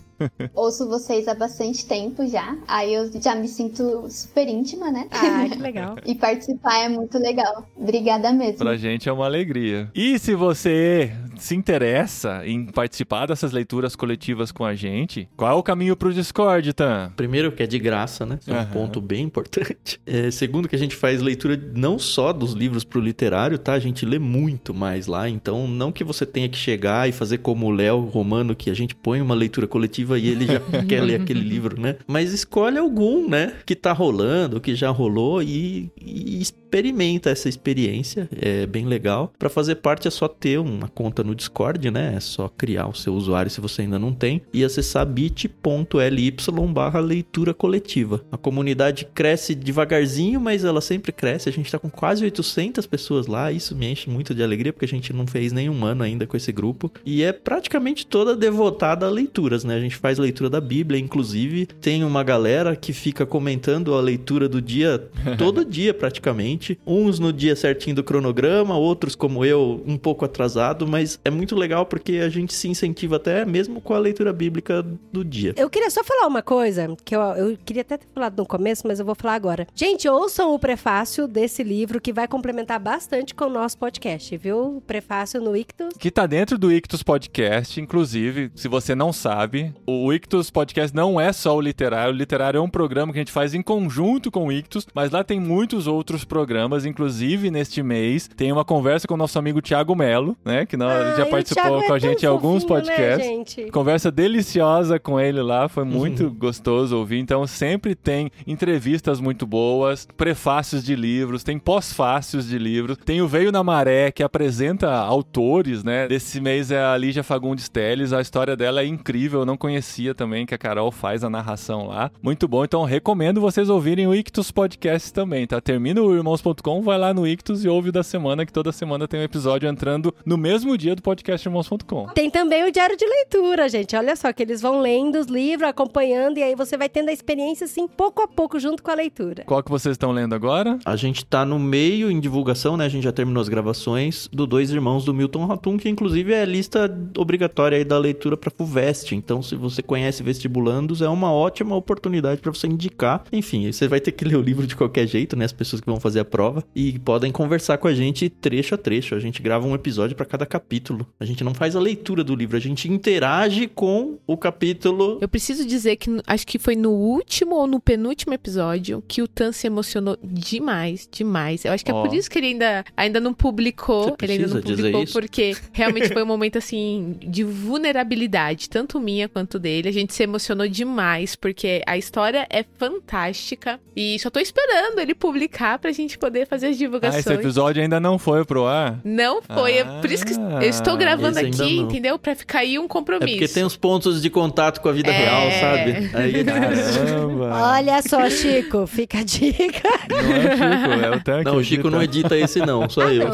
Ouço vocês há bastante tempo já, aí eu já me sinto super íntima, né? Ah, que legal. E participar é muito legal. Obrigada mesmo. Pra gente é uma alegria. E se você se interessa em participar dessas leituras coletivas com a gente, qual é o caminho pro Discord, Tan? Primeiro que é de graça, né? É um ponto bem importante. É, segundo que a gente faz leitura não só dos livros pro literário, tá? A gente lê muito mais lá, então não que você tenha que chegar e fazer como o Léo Romano, que a gente põe uma leitura coletiva e ele já quer ler aquele livro, né? Mas escolhe algum, né? Que tá rolando, que já rolou e experimenta essa experiência. É bem legal. Pra fazer parte é só ter uma conta no Discord, né? É só criar o seu usuário se você ainda não tem e acessar bit.ly/leitura coletiva. A comunidade cresce devagarzinho, mas ela sempre cresce. A gente tá com quase 800 pessoas lá. Isso me enche muito de alegria, porque a gente não fez nenhum ano ainda com esse grupo. E é praticamente toda devotada a leituras, né? A gente faz leitura da Bíblia, inclusive tem uma galera que fica comentando a leitura do dia, todo dia praticamente, uns no dia certinho do cronograma, outros como eu um pouco atrasado, mas é muito legal porque a gente se incentiva até mesmo com a leitura bíblica do dia. Eu queria só falar uma coisa, que eu queria até ter falado no começo, mas eu vou falar agora. Gente, ouçam o prefácio desse livro que vai complementar bastante com o nosso podcast, viu? O prefácio no Ictus. Que tá dentro do Ictus Podcast, inclusive, se você não sabe, o Ictus Podcast não é só o literário é um programa que a gente faz em conjunto com o Ictus, mas lá tem muitos outros programas, inclusive neste mês tem uma conversa com o nosso amigo Thiago Mello, né, que já participou com a gente em alguns podcasts, né, gente? Conversa deliciosa com ele lá, foi muito gostoso ouvir, então sempre tem entrevistas muito boas, prefácios de livros, tem pós-fácios de livros, tem o Veio na Maré, que apresenta autores, né, desse mês é a Lígia Fagundes Teles, a história dela é incrível, eu não conhecia também, que a Carol faz a narração lá. Muito bom, então recomendo vocês ouvirem o Ictus Podcast também, tá? Termina o Irmãos.com, vai lá no Ictus e ouve o da semana, que toda semana tem um episódio entrando no mesmo dia do podcast Irmãos.com. Tem também o Diário de Leitura, gente. Olha só, que eles vão lendo os livros, acompanhando, e aí você vai tendo a experiência, assim, pouco a pouco, junto com a leitura. Qual que vocês estão lendo agora? A gente tá no meio, em divulgação, né? A gente já terminou as gravações do Dois Irmãos, do Milton Hatoum, que inclusive é a lista obrigatória aí da leitura pra FUVEST. Então, se você conhece vestibulandos, é uma ótima oportunidade para você indicar. Enfim, você vai ter que ler o livro de qualquer jeito, né? As pessoas que vão fazer a prova e podem conversar com a gente trecho a trecho. A gente grava um episódio para cada capítulo. A gente não faz a leitura do livro, a gente interage com o capítulo. Eu preciso dizer que acho que foi no último ou no penúltimo episódio que o Tan se emocionou demais, demais. Eu acho que é por isso que ele ainda não publicou. Você precisa dizer isso? Porque realmente foi um momento assim de vulnerabilidade, tanto minha quanto dele. A gente se emocionou demais, porque a história é fantástica e só tô esperando ele publicar pra gente poder fazer as divulgações. Esse episódio ainda não foi pro ar? Não foi, é por isso que eu estou gravando aqui, entendeu? Pra ficar aí um compromisso. É porque tem uns pontos de contato com a vida real, sabe? Aí... Caramba! Olha só, Chico, fica a dica. Não é o Chico, é o Tanque. Não, o Chico não edita esse não, só eu.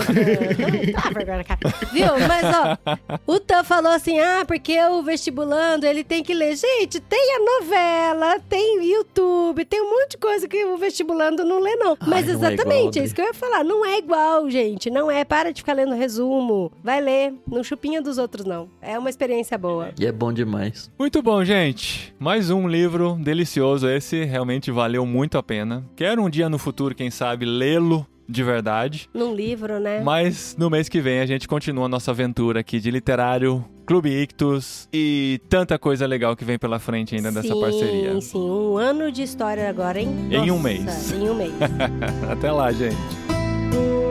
Viu? Mas ó, o Tan falou assim, porque o vestibulante ele tem que ler. Gente, tem a novela, tem YouTube, tem um monte de coisa que o vestibulando não lê, não. Mas exatamente, Exatamente, é isso que eu ia falar. Não é igual, gente. Não é. Para de ficar lendo resumo. Vai ler. Não chupinha dos outros, não. É uma experiência boa. E é bom demais. Muito bom, gente. Mais um livro delicioso. Esse realmente valeu muito a pena. Quero um dia no futuro, quem sabe, lê-lo de verdade. Num livro, né? Mas no mês que vem a gente continua a nossa aventura aqui de literário, Clube Ictus e tanta coisa legal que vem pela frente ainda dessa parceria. Sim, um ano de história agora, hein? Em um mês. Até lá, gente.